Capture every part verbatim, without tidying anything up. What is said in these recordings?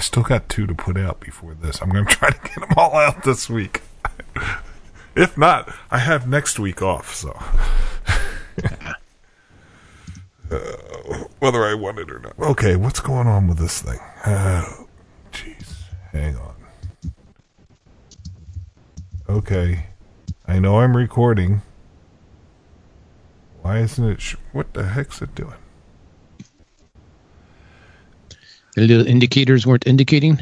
I still got two to put out before this. I'm going to try to get them all out this week. If not, I have next week off, so. uh, whether I want it or not. Okay, what's going on with this thing? Oh, jeez. Hang on. Okay. I know I'm recording. Why isn't it... Sh- what the heck's it doing? The little indicators weren't indicating.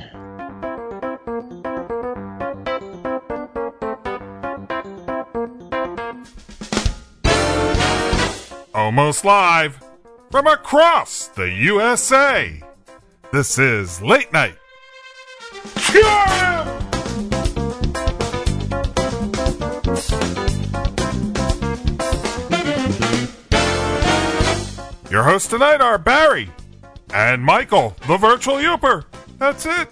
Almost live from across the U S A. This is Late Night. Yeah! Your hosts tonight are Barry and Michael, the virtual Youper. That's it.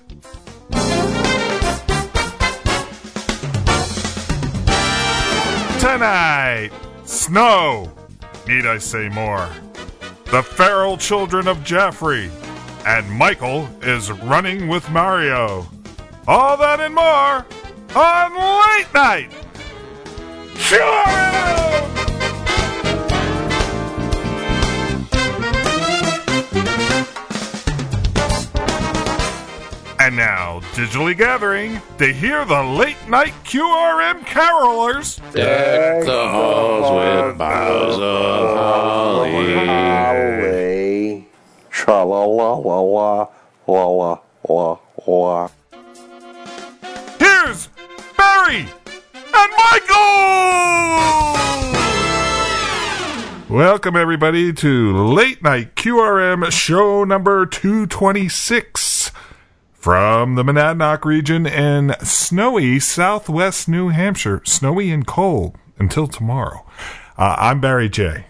Tonight, snow. Need I say more? The feral children of Jaffrey. And Michael is running with Mario. All that and more on Late Night. Sure! And now, digitally gathering to hear the late-night Q R M carolers. Deck the halls with boughs of holly. Tra-la-la-la-la-la-la-la. Here's Barry and Michael! Welcome, everybody, to Late-Night Q R M show number two twenty-six. From the Monadnock region in snowy southwest New Hampshire. Snowy and cold until tomorrow. Uh, I'm Barry J.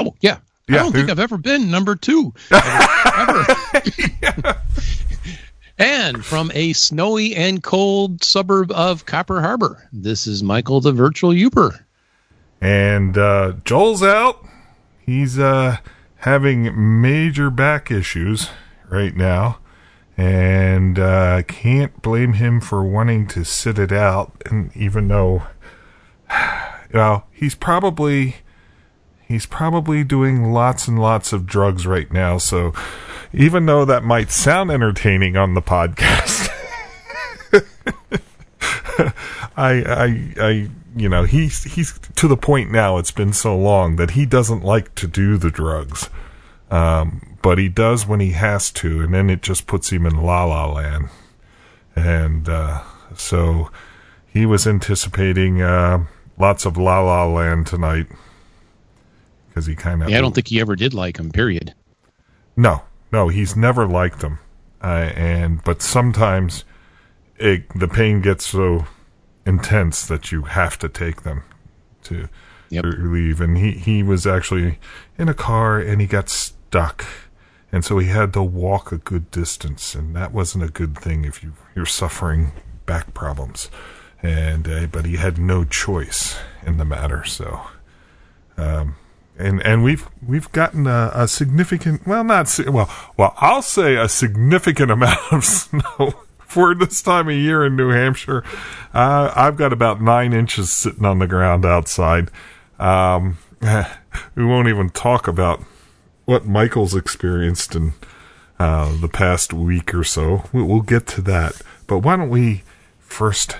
Oh, yeah. yeah I don't there's... think I've ever been number two. Ever. ever. And from a snowy and cold suburb of Copper Harbor, this is Michael, the virtual Youper. And uh, Joel's out. He's uh, having major back issues right now, and uh can't blame him for wanting to sit it out. And even though, you know, he's probably he's probably doing lots and lots of drugs right now, so even though that might sound entertaining on the podcast, I I I you know, he's he's to the point now, it's been so long that he doesn't like to do the drugs. Um But he does when he has to, and then it just puts him in La La Land. And uh, so he was anticipating uh, lots of La La Land tonight, because he kind of. Yeah, I don't think he ever did like him. Period. No, no, he's never liked him. Uh, and but sometimes it, the pain gets so intense that you have to take them to, yep. to relieve. And he he was actually in a car, and he got stuck. And so he had to walk a good distance, and that wasn't a good thing if you, you're suffering back problems. And uh, but he had no choice in the matter. So, um, and and we've we've gotten a, a significant, well not well well I'll say a significant amount of snow for this time of year in New Hampshire. Uh, I've got about nine inches sitting on the ground outside. Um, we won't even talk about what Michael's experienced in uh, the past week or so. We'll get to that. But why don't we first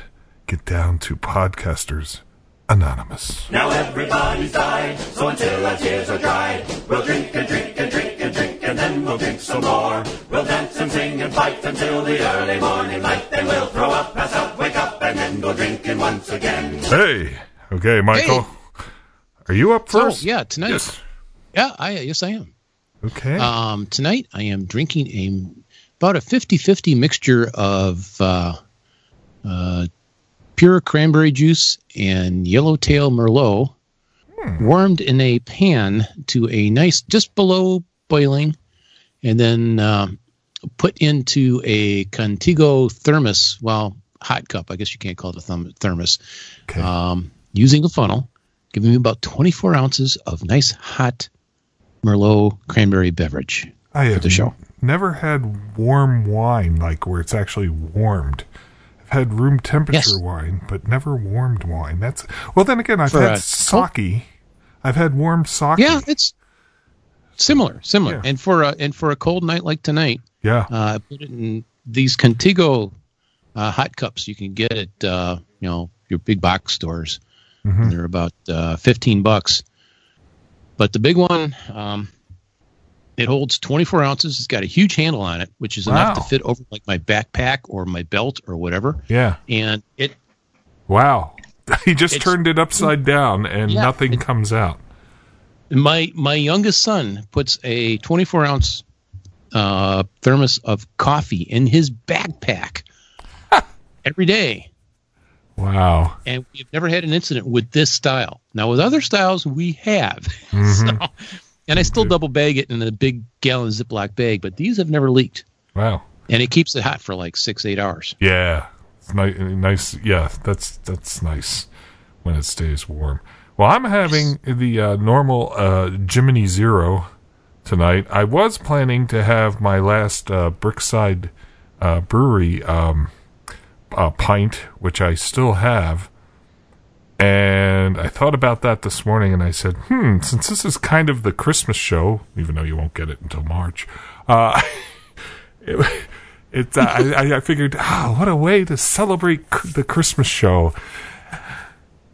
get down to Podcasters Anonymous. Now everybody's died, so until our tears are dried, we'll drink and drink and drink and drink, and then we'll drink some more. We'll dance and sing and fight until the early morning light. Then we'll throw up, pass out, wake up, and then go drinking once again. Hey! Okay, Michael. Hey. Are you up first? So, yeah, tonight. Yes. Yeah, I, yes, I am. Okay. Um, tonight, I am drinking a about a fifty-fifty mixture of uh, uh, pure cranberry juice and yellowtail Merlot, hmm. warmed in a pan to a nice, just below boiling, and then uh, put into a Contigo thermos, well, hot cup. I guess you can't call it a th- thermos, okay. um, using a funnel, giving me about twenty-four ounces of nice, hot Merlot cranberry beverage I for the show. never had warm wine, like where it's actually warmed. I've had room temperature yes. wine, but never warmed wine. That's well. Then again, I've For had sake. Cold? I've had warm sake. Yeah, it's similar, similar. Yeah. And for a and for a cold night like tonight, yeah, uh, put it in these Contigo uh, hot cups you can get at uh, you know your big box stores. Mm-hmm. They're about uh, fifteen bucks. But the big one, um, it holds twenty-four ounces. It's got a huge handle on it, which is wow. enough to fit over like my backpack or my belt or whatever. Yeah. And it. Wow. He just turned it upside down and yeah, nothing it, comes out. My my youngest son puts a twenty-four ounce uh, thermos of coffee in his backpack every day. Wow. And we've never had an incident with this style. Now, with other styles, we have. Mm-hmm. so, and I still double bag it in a big gallon Ziploc bag, but these have never leaked. Wow. And it keeps it hot for like six, eight hours. Yeah. It's nice. nice. Yeah, that's that's nice when it stays warm. Well, I'm having the uh, normal uh, Gemini Zero tonight. I was planning to have my last uh, Brookside uh, Brewery um a pint, which I still have, and I thought about that this morning, and I said, hmm, since this is kind of the Christmas show, even though you won't get it until March, uh, it, it, uh, I, I figured, ah, oh, what a way to celebrate cr- the Christmas show,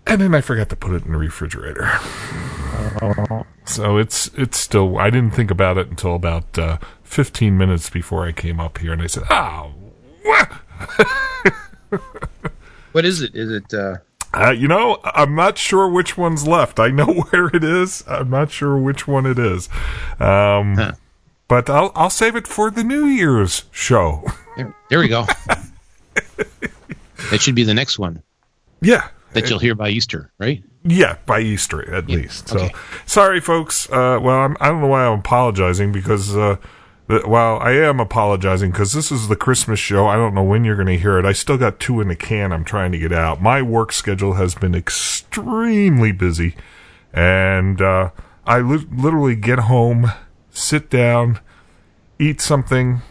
and then I forgot to put it in the refrigerator. So it's it's still, I didn't think about it until about uh, fifteen minutes before I came up here, and I said, ah, oh, what? What is it? Is it? Uh... Uh, you know, I'm not sure which one's left. I know where it is. I'm not sure which one it is. Um, huh. But I'll I'll save it for the New Year's show. There, there we go. It should be the next one. Yeah, that you'll hear by Easter, right? Yeah, by Easter at yeah. least. So okay. Sorry, folks. Uh, well, I'm, I don't know why I'm apologizing because. Uh, Well, I am apologizing because this is the Christmas show. I don't know when you're going to hear it. I still got two in the can I'm trying to get out. My work schedule has been extremely busy. And uh I li- literally get home, sit down, eat something,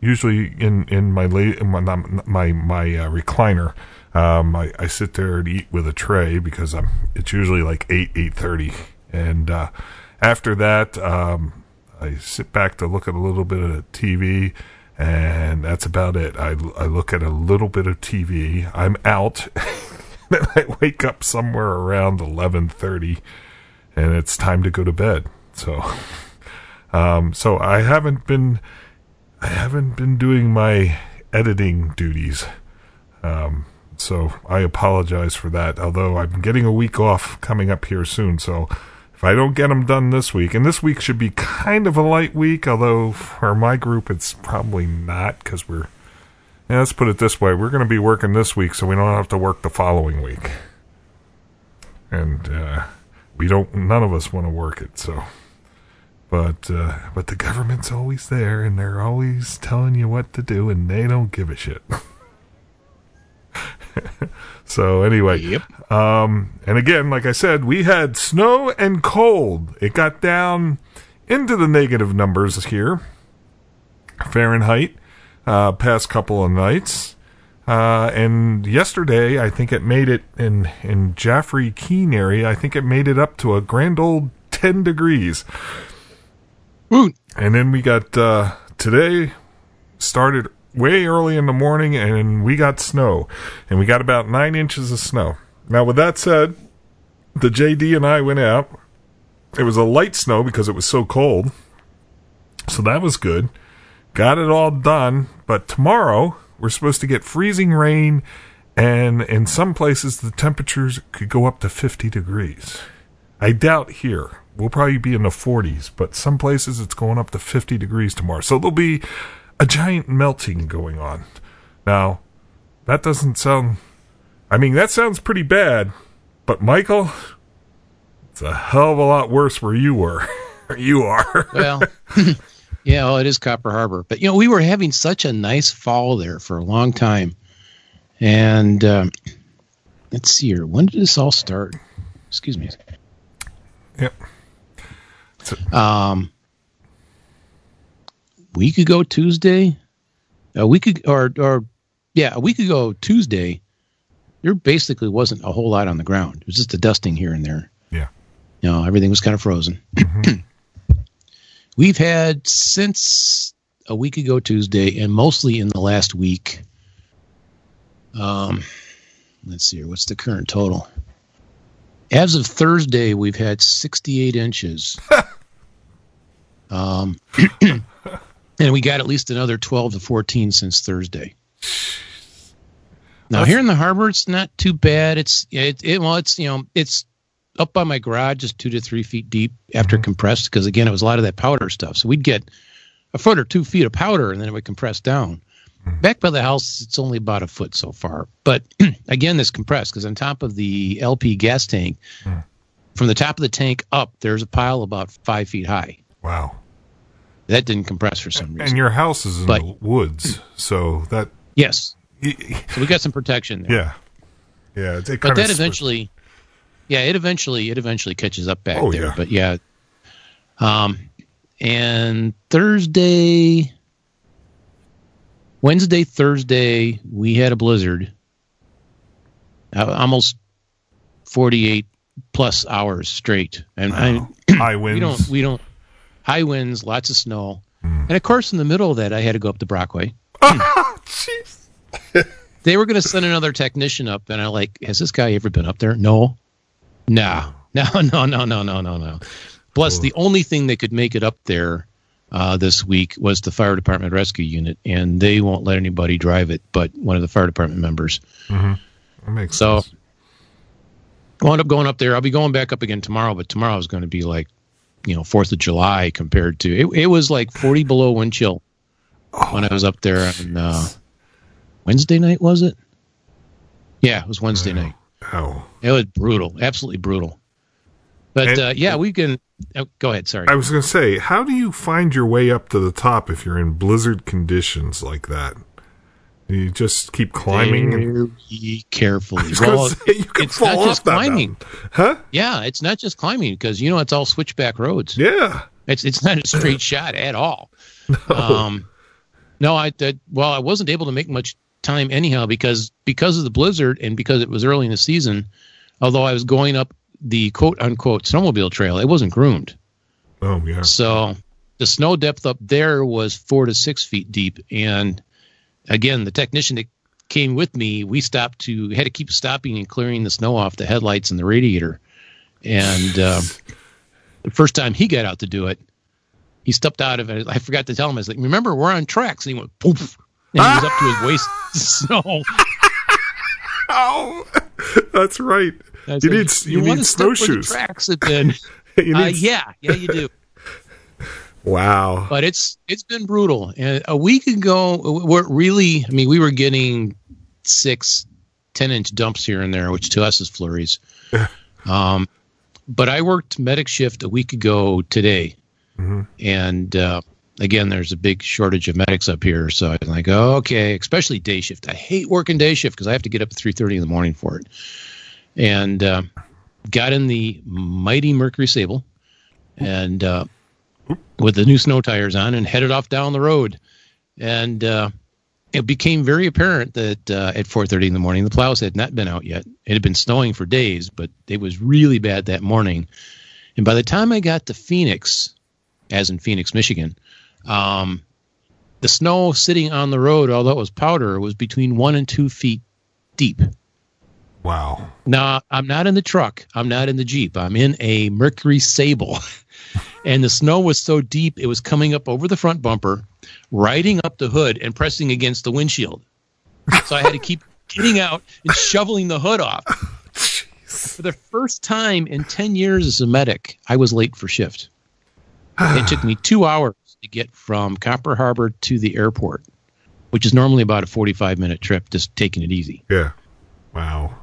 usually in, in my la- in my, my, my uh, recliner. Um, I, I sit there and eat with a tray because I'm. It's usually like eight, eight thirty. And uh after that... um I sit back to look at a little bit of T V, and that's about it. I, I look at a little bit of T V. I'm out. Then I wake up somewhere around eleven thirty, and it's time to go to bed. So, um, so I haven't been, I haven't been doing my editing duties. Um, so I apologize for that. Although I'm getting a week off coming up here soon, so. If I don't get them done this week, and this week should be kind of a light week, although for my group it's probably not because we're, yeah, let's put it this way, we're going to be working this week so we don't have to work the following week. And uh, we don't, none of us want to work it, so. But, uh, but the government's always there, and they're always telling you what to do, and they don't give a shit. So anyway, yep. um, and again, like I said, we had snow and cold. It got down into the negative numbers here, Fahrenheit, uh, past couple of nights. Uh, and yesterday, I think it made it in, in Jaffrey, Keene area. I think it made it up to a grand old ten degrees. Ooh. And then we got, uh, today started way early in the morning, and we got snow, and we got about nine inches of snow. Now, with that said, the J D and I went out. It was a light snow because it was so cold, so that was good. Got it all done, but tomorrow we're supposed to get freezing rain, and in some places the temperatures could go up to fifty degrees. I doubt here. We'll probably be in the forties, but some places it's going up to fifty degrees tomorrow, so there'll be a giant melting going on. Now, that doesn't sound... I mean, that sounds pretty bad, but Michael, it's a hell of a lot worse where you were. you are. Well, yeah, well, it is Copper Harbor. But, you know, we were having such a nice fall there for a long time. And um, let's see here. When did this all start? Excuse me. Yep. So, um... week ago Tuesday, a week ago, or or yeah, a week ago Tuesday, there basically wasn't a whole lot on the ground. It was just a dusting here and there. Yeah, you know, everything was kind of frozen. Mm-hmm. We've had since a week ago Tuesday, and mostly in the last week. Um, let's see here. What's the current total? As of Thursday, we've had sixty-eight inches. um, and we got at least another twelve to fourteen since Thursday. Now, that's... here in the harbor, it's not too bad. It's it, it well, it's you know, it's up by my garage, just two to three feet deep after mm-hmm. compressed, because again, it was a lot of that powder stuff. So we'd get a foot or two feet of powder, and then it would compress down. Back by the house, it's only about a foot so far. But again, this compressed because on top of the L P gas tank, mm. from the top of the tank up, there's a pile about five feet high. Wow. That didn't compress for some reason. And your house is in but, the woods, so that... Yes. So we got some protection there. Yeah. Yeah. It, it but that eventually... Yeah, it eventually it eventually catches up back oh, there. Yeah. But yeah. Um, and Thursday... Wednesday, Thursday, we had a blizzard. Uh, almost forty-eight plus hours straight, and wow. I, high winds. We don't, we don't. High winds, lots of snow, mm. and of course, in the middle of that, I had to go up to Brockway. Oh, jeez. They were going to send another technician up, and I like, has this guy ever been up there? No, nah, no, no, no, no, no, no, no. Plus, oh. the only thing that could make it up there. Uh, this week was the fire department rescue unit, and they won't let anybody drive it but one of the fire department members. Mm-hmm. That makes so, sense. So I wound up going up there. I'll be going back up again tomorrow, but tomorrow is going to be like, you know, fourth of July compared to... It, it was like forty below wind chill oh, when I was up there on uh, Wednesday night, was it? Yeah, it was Wednesday oh, night. Oh. It was brutal, absolutely brutal. But, and, uh, yeah, we can... Oh, go ahead, sorry. I was going to say, how do you find your way up to the top if you're in blizzard conditions like that? Do you just keep climbing? Very carefully. Well, say, you can it's fall not off just climbing. Mountain. Huh? Yeah, it's not just climbing, because, you know, it's all switchback roads. Yeah. It's it's not a straight shot at all. No. Um, no, I, I, well, I wasn't able to make much time anyhow, because because of the blizzard and because it was early in the season, although I was going up the quote-unquote snowmobile trail, it wasn't groomed. Oh, yeah. So the snow depth up there was four to six feet deep. And, again, the technician that came with me, we stopped to had to keep stopping and clearing the snow off the headlights and the radiator. And um, the first time he got out to do it, he stepped out of it. I forgot to tell him. I was like, remember, we're on tracks. And he went, poof. And he was up to his waist in snow. Oh, that's right. That's you need you, you need snowshoes. Tracks that then, uh, yeah, yeah, you do. Wow! But it's it's been brutal. And a week ago, we're really. I mean, we were getting six, ten inch dumps here and there, which to us is flurries. um, but I worked medic shift a week ago today, mm-hmm. and uh, again, there's a big shortage of medics up here. So I'm like, oh, okay, especially day shift. I hate working day shift because I have to get up at three thirty in the morning for it. And uh, got in the mighty Mercury Sable and uh, with the new snow tires on and headed off down the road. And uh, it became very apparent that uh, at four thirty in the morning, the plows had not been out yet. It had been snowing for days, but it was really bad that morning. And by the time I got to Phoenix, as in Phoenix, Michigan, um, the snow sitting on the road, although it was powder, was between one and two feet deep. Wow. Now, I'm not in the truck. I'm not in the Jeep. I'm in a Mercury Sable. And the snow was so deep, it was coming up over the front bumper, riding up the hood, and pressing against the windshield. So I had to keep getting out and shoveling the hood off. For the first time in ten years as a medic, I was late for shift. It took me two hours to get from Copper Harbor to the airport, which is normally about a forty-five minute trip, just taking it easy. Yeah. Wow.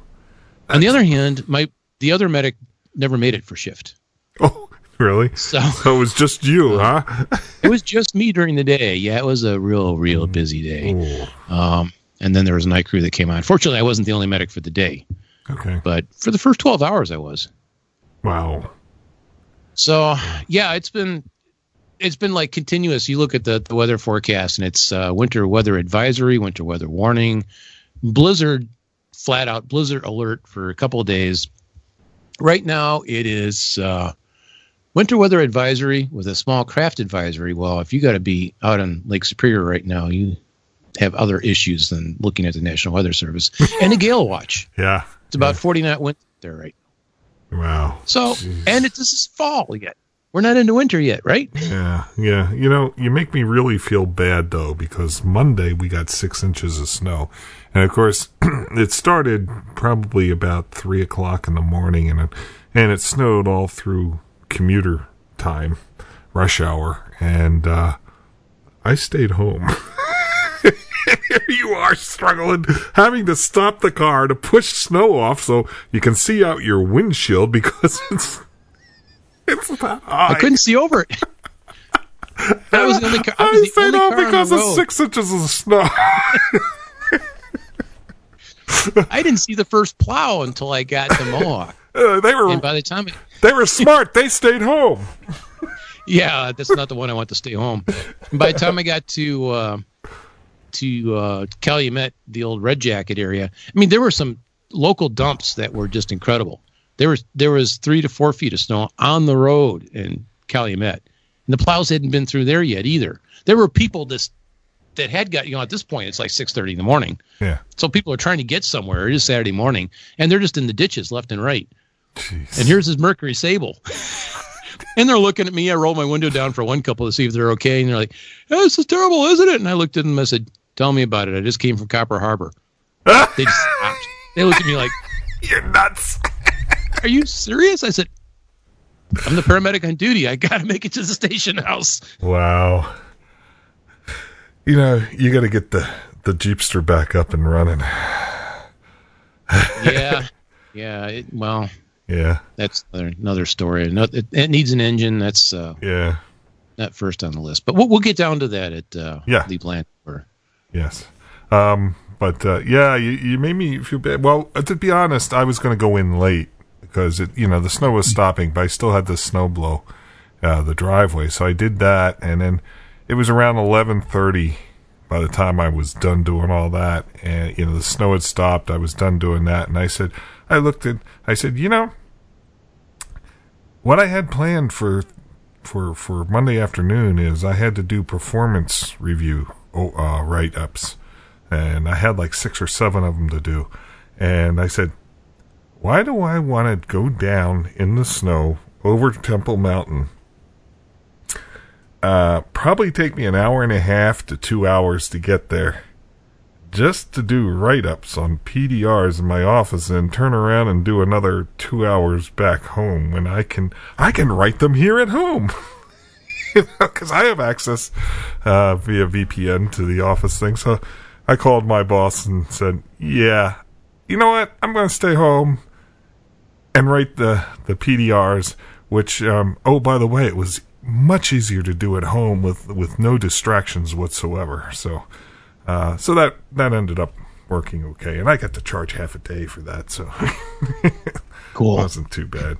On the other hand, my the other medic never made it for shift. Oh, really? So, so it was just you, uh, huh? It was just me during the day. Yeah, it was a real, real busy day. Um, and then there was a night crew that came on. Fortunately, I wasn't the only medic for the day. Okay. But for the first twelve hours, I was. Wow. So, yeah, it's been... it's been like continuous. You look at the, the weather forecast, and it's uh, winter weather advisory, winter weather warning, blizzard, flat out blizzard alert for a couple of days. Right now, it is uh, winter weather advisory with a small craft advisory. Well, if you got to be out on Lake Superior right now, you have other issues than looking at the National Weather Service and a gale watch. Yeah, it's about yeah. forty knot wind there right now. Wow. So, Jeez. and it, this is fall yet. We're not into winter yet, right? Yeah, yeah. You know, you make me really feel bad, though, because Monday we got six inches of snow. And, of course, it started probably about three o'clock in the morning, and it, and it snowed all through commuter time, rush hour. And uh, I stayed home. Here you are struggling, having to stop the car to push snow off so you can see out your windshield because it's... It's not I couldn't see over it. I was the only car, I was I the stayed only car because on the road. Of six inches of snow. I didn't see the first plow until I got to Mohawk. Uh, they were. And by the time it, they were smart. They stayed home. Yeah, that's not the one I want to stay home. And by the time I got to uh, to uh, Calumet, the old Red Jacket area, I mean, there were some local dumps that were just incredible. There was there was three to four feet of snow on the road in Calumet, and the plows hadn't been through there yet either. There were people this, that had got, you know, at this point it's like six thirty in the morning. Yeah. So people are trying to get somewhere. It is Saturday morning, and they're just in the ditches left and right. Jeez. And here's this Mercury Sable, and they're looking at me. I roll my window down for one couple to see if they're okay, and they're like, oh, "This is terrible, isn't it?" And I looked at them. I said, "Tell me about it. I just came from Copper Harbor." They just stopped. They looked at me like, "You're nuts." Are you serious? I said, I'm the paramedic on duty. I got to make it to the station house. Wow. You know, you got to get the, the Jeepster back up and running. Yeah. Yeah. It, well, yeah, that's another, another story. No, it, it needs an engine. That's uh, yeah, not first on the list, but we'll, we'll get down to that at uh, yeah. the plant. Yes. Um, but uh, yeah, you, you made me feel bad. Well, to be honest, I was going to go in late. Because it, you know, the snow was stopping, but I still had the snow blow uh, the driveway, so I did that, and then it was around eleven thirty by the time I was done doing all that, and you know, the snow had stopped. I was done doing that, and I said, I looked at, I said, you know, what I had planned for for for Monday afternoon is I had to do performance review uh, write ups, and I had like six or seven of them to do, and I said, why do I want to go down in the snow over Temple Mountain? Uh, probably take me an hour and a half to two hours to get there just to do write-ups on P D Rs in my office and turn around and do another two hours back home when I can, I can write them here at home. You know, 'cause I have access uh, via V P N to the office thing. So I called my boss and said, yeah, you know what? I'm going to stay home and write the, the P D Rs, which, um, oh, by the way, it was much easier to do at home with, with no distractions whatsoever. So, uh, so that, that ended up working okay. And I got to charge half a day for that. So cool. It wasn't too bad.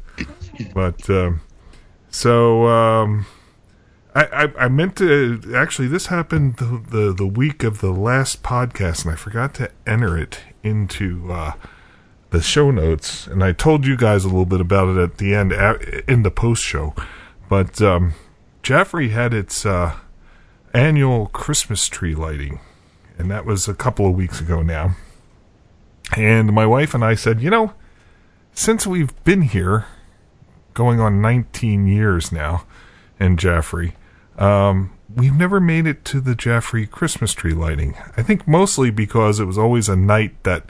But, um, so, um, I, I, I meant to, actually, this happened the, the, the week of the last podcast, and I forgot to enter it into, uh, the show notes, and I told you guys a little bit about it at the end in the post show, but um, Jaffrey had its uh, annual Christmas tree lighting, and that was a couple of weeks ago now. And my wife and I said, you know, since we've been here, going on nineteen years now, in Jaffrey, um, we've never made it to the Jaffrey Christmas tree lighting. I think mostly because it was always a night that.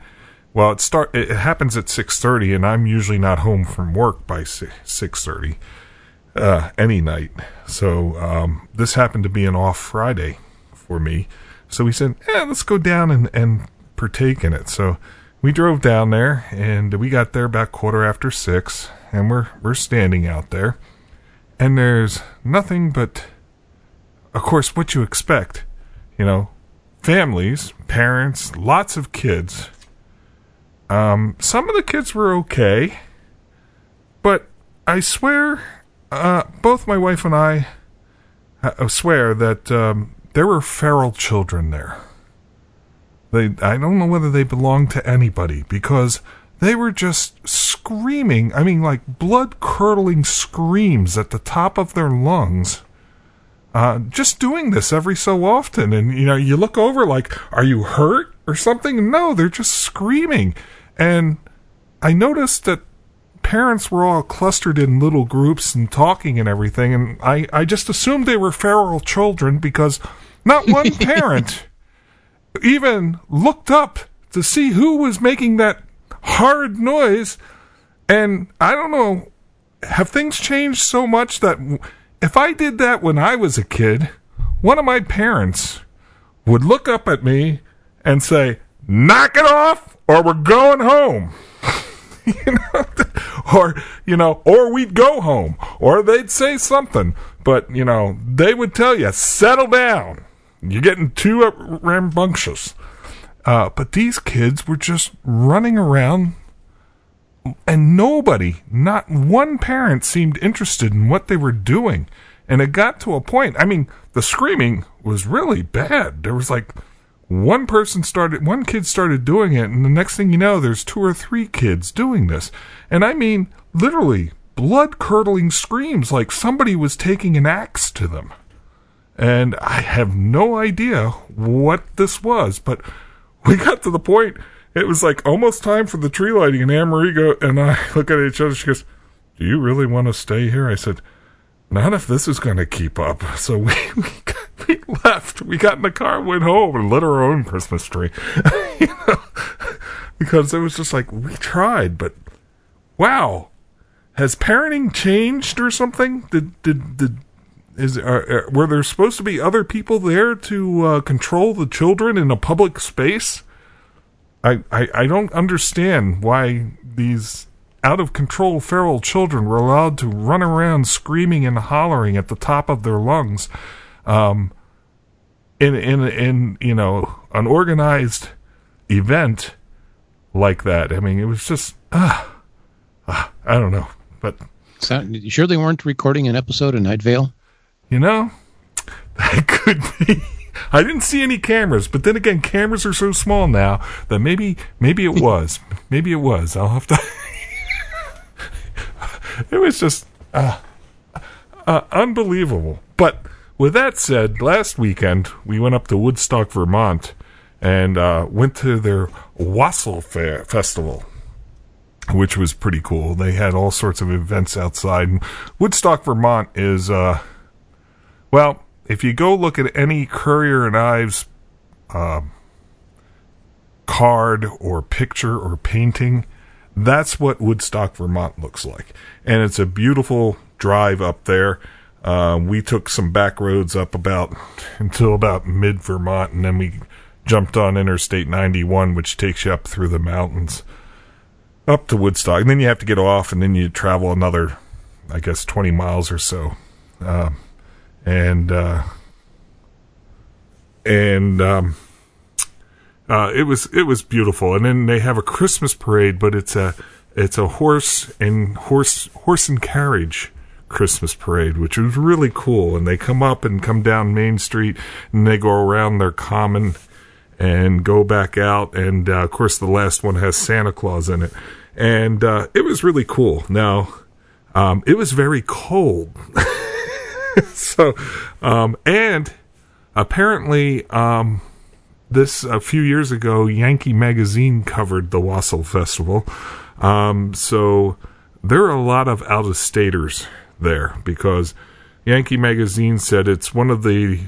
Well, it start. It happens at six thirty, and I'm usually not home from work by six thirty uh, any night. So um, this happened to be an off Friday for me. So we said, eh, "Let's go down and, and partake in it." So we drove down there, and we got there about quarter after six, and we're we're standing out there, and there's nothing but, of course, what you expect, you know, families, parents, lots of kids. Um, some of the kids were okay, but I swear, uh, both my wife and I I swear that um, there were feral children there. They, I don't know whether they belonged to anybody, because they were just screaming. I mean, like blood-curdling screams at the top of their lungs. Uh, just doing this every so often. And, you know, you look over like, are you hurt or something? No, they're just screaming. And I noticed that parents were all clustered in little groups and talking and everything. And I, I just assumed they were feral children, because not one parent even looked up to see who was making that hard noise. And I don't know, have things changed so much that if I did that when I was a kid, one of my parents would look up at me and say, knock it off or we're going home. You know, or, you know, or we'd go home, or they'd say something, but, you know, they would tell you, settle down. You're getting too rambunctious. Uh, but these kids were just running around, and nobody, not one parent, seemed interested in what they were doing. And it got to a point, I mean, the screaming was really bad. There was like one person started, one kid started doing it, and the next thing you know, there's two or three kids doing this. And I mean, literally, blood-curdling screams like somebody was taking an axe to them. And I have no idea what this was, but we got to the point, it was like almost time for the tree lighting, and Amerigo and I look at each other, she goes, do you really want to stay here? I said, not if this is going to keep up. So we we, got, we left, we got in the car, went home, and lit our own Christmas tree. You know? Because it was just like, we tried, but wow, has parenting changed or something? Did, did, did, Is are, are, were there supposed to be other people there to uh, control the children in a public space? I, I I don't understand why these out-of-control feral children were allowed to run around screaming and hollering at the top of their lungs, um, in in in you know, an organized event like that. I mean, it was just uh, uh, I don't know, but so, you sure they weren't recording an episode of Night Vale? You know, that could be. I didn't see any cameras, but then again, cameras are so small now that maybe, maybe it was, maybe it was. I'll have to. It was just uh, uh, unbelievable. But with that said, last weekend we went up to Woodstock, Vermont, and uh, went to their Wassail Fair Festival, which was pretty cool. They had all sorts of events outside. And Woodstock, Vermont is. Uh, Well, if you go look at any Courier and Ives um, card or picture or painting, that's what Woodstock, Vermont looks like. And it's a beautiful drive up there. Uh, we took some back roads up about until about mid-Vermont, and then we jumped on Interstate ninety-one, which takes you up through the mountains, up to Woodstock. And then you have to get off, and then you travel another, I guess, twenty miles or so. Um, And, uh, and, um, uh, it was, it was beautiful. And then they have a Christmas parade, but it's a, it's a horse and horse, horse and carriage Christmas parade, which was really cool. And they come up and come down Main Street, and they go around their common and go back out. And, uh, of course the last one has Santa Claus in it. And, uh, it was really cool. Now, um, it was very cold. So, um, and apparently, um, this a few years ago, Yankee Magazine covered the Wassail Festival. Um, so there are a lot of out-of-staters there, because Yankee Magazine said it's one of the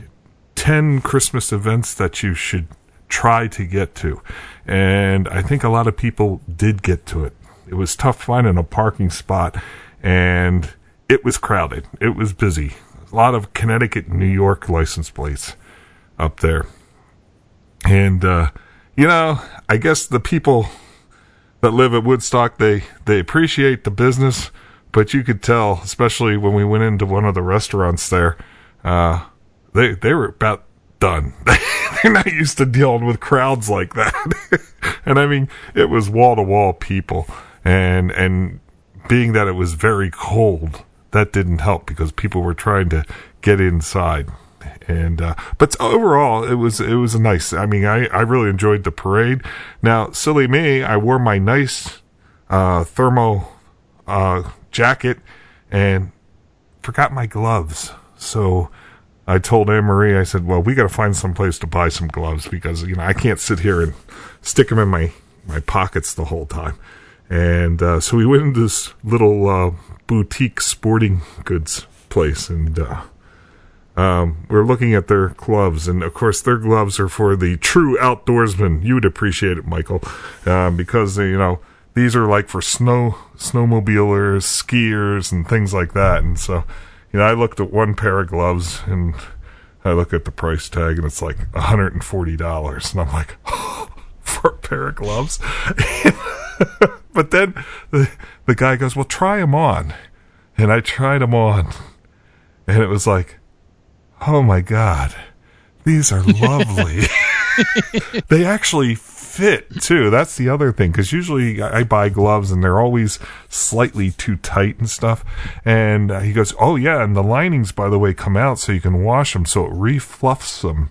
ten Christmas events that you should try to get to. And I think a lot of people did get to it. It was tough finding a parking spot, and it was crowded. It was busy. A lot of Connecticut, New York license plates up there. And, uh, you know, I guess the people that live at Woodstock, they, they appreciate the business, but you could tell, especially when we went into one of the restaurants there, uh, they, they were about done. They're not used to dealing with crowds like that. And I mean, it was wall to wall people. And, and being that it was very cold, that didn't help, because people were trying to get inside. And uh, but overall, it was it was nice. I mean, I, I really enjoyed the parade. Now, silly me, I wore my nice uh, thermal uh, jacket and forgot my gloves. So I told Anne Marie, I said, well, we got to find some place to buy some gloves because, you know, I can't sit here and stick them in my, my pockets the whole time. And uh, so we went into this little uh, boutique sporting goods place, and uh, um, we're looking at their gloves. And, of course, their gloves are for the true outdoorsman. You would appreciate it, Michael, uh, because, you know, these are like for snow snowmobilers, skiers, and things like that. And so, you know, I looked at one pair of gloves, and I look at the price tag, and it's like one hundred forty dollars. And I'm like, oh, for a pair of gloves? But then the, the guy goes, well, try them on. And I tried them on. And it was like, oh, my God, these are lovely. They actually fit, too. That's the other thing, because usually I buy gloves and they're always slightly too tight and stuff. And he goes, oh, yeah, and the linings, by the way, come out so you can wash them, so it refluffs them.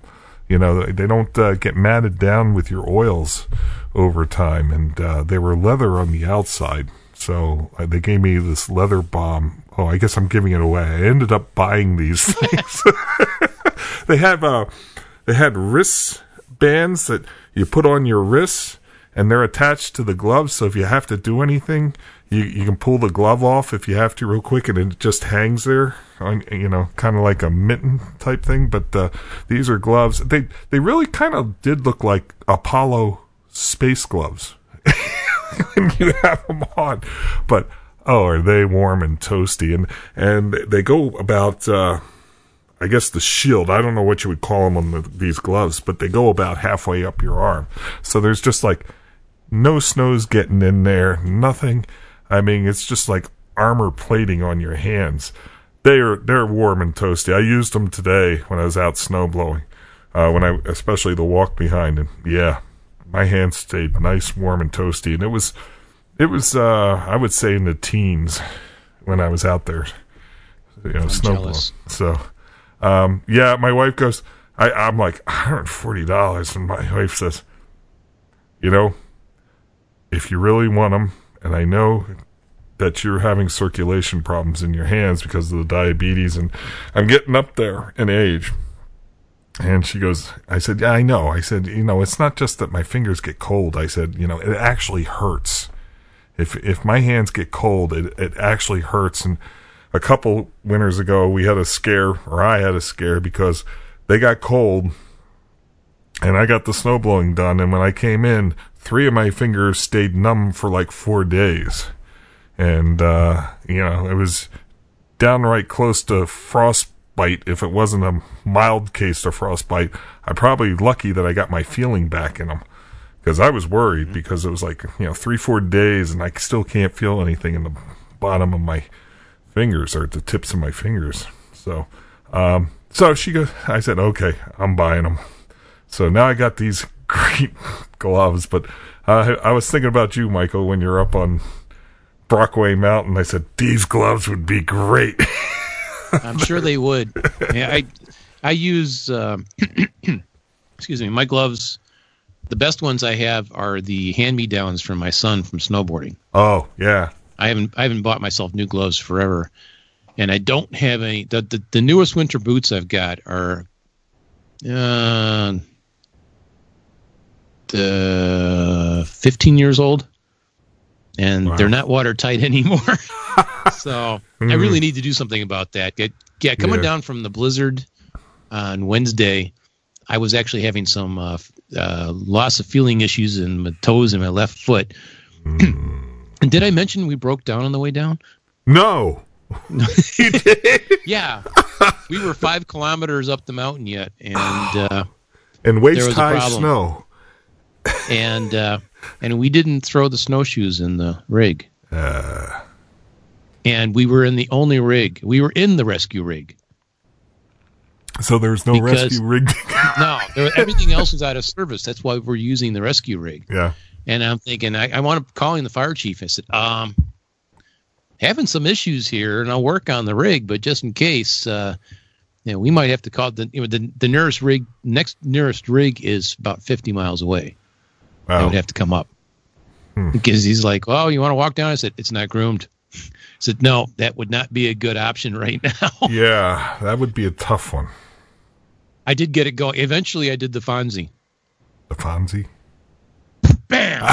You know, they don't uh, get matted down with your oils over time. And uh, they were leather on the outside. So uh, they gave me this leather bomb. Oh, I guess I'm giving it away. I ended up buying these things. They have uh, they had wrists. Bands that you put on your wrists, and they're attached to the gloves, so if you have to do anything, you, you can pull the glove off if you have to real quick, and it just hangs there on, you know, kind of like a mitten type thing. But uh, these are gloves. They they really kind of did look like Apollo space gloves when you have them on. But oh, are they warm and toasty? And and they go about. Uh, I guess the shield, I don't know what you would call them on the, these gloves, but they go about halfway up your arm. So there's just like no snow's getting in there, nothing. I mean, it's just like armor plating on your hands. They're, they're warm and toasty. I used them today when I was out snow blowing, uh, when I, especially the walk behind. And yeah, my hands stayed nice, warm and toasty. And it was, it was, uh, I would say in the teens when I was out there, you know, I'm snow jealous. Blowing. So. Um, yeah, my wife goes, I, I'm like, one hundred forty dollars. And my wife says, you know, if you really want them, and I know that you're having circulation problems in your hands because of the diabetes, and I'm getting up there in age. And she goes, I said, yeah, I know. I said, you know, it's not just that my fingers get cold. I said, you know, it actually hurts. If, if my hands get cold, it, it actually hurts. And a couple winters ago, we had a scare, or I had a scare, because they got cold, and I got the snow blowing done, and when I came in, three of my fingers stayed numb for like four days. And, uh, you know, it was downright close to frostbite. If it wasn't a mild case of frostbite, I'm probably lucky that I got my feeling back in them, because I was worried, because it was like, you know, three, four days, and I still can't feel anything in the bottom of my fingers, or at the tips of my fingers. So, um, so she goes, I said, okay, I'm buying them. So now I got these great gloves, but uh, I was thinking about you, Michael, when you're up on Brockway Mountain. I said, these gloves would be great. I'm sure they would. Yeah, I, I use, um, excuse me, my gloves. The best ones I have are the hand-me-downs from my son from snowboarding. Oh, yeah. I haven't I haven't bought myself new gloves forever, and I don't have any. The, the, the newest winter boots I've got are uh, uh, fifteen years old, and wow. They're not watertight anymore. So mm. I really need to do something about that. It, yeah, coming yeah. down from the blizzard on Wednesday, I was actually having some uh, uh, loss of feeling issues in my toes and my left foot. Mm. And did I mention we broke down on the way down? No. You did? Yeah. We were five kilometers up the mountain yet. And uh, and waist-high snow. and uh, and we didn't throw the snowshoes in the rig. Uh. And we were in the only rig. We were in the rescue rig. So there's no because, rescue rig? No. There, everything else was out of service. That's why we're using the rescue rig. Yeah. And I'm thinking, I, I wound up calling the fire chief. I said, um, having some issues here, and I'll work on the rig, but just in case, uh, You know, we might have to call the, you know, the the nearest rig. Next nearest rig is about fifty miles away. Wow. I would have to come up hmm. because he's like, "Oh, you want to walk down?" I said, "It's not groomed." I said, "No, that would not be a good option right now." Yeah, that would be a tough one. I did get it going. Eventually, I did the Fonzie. The Fonzie. Bam!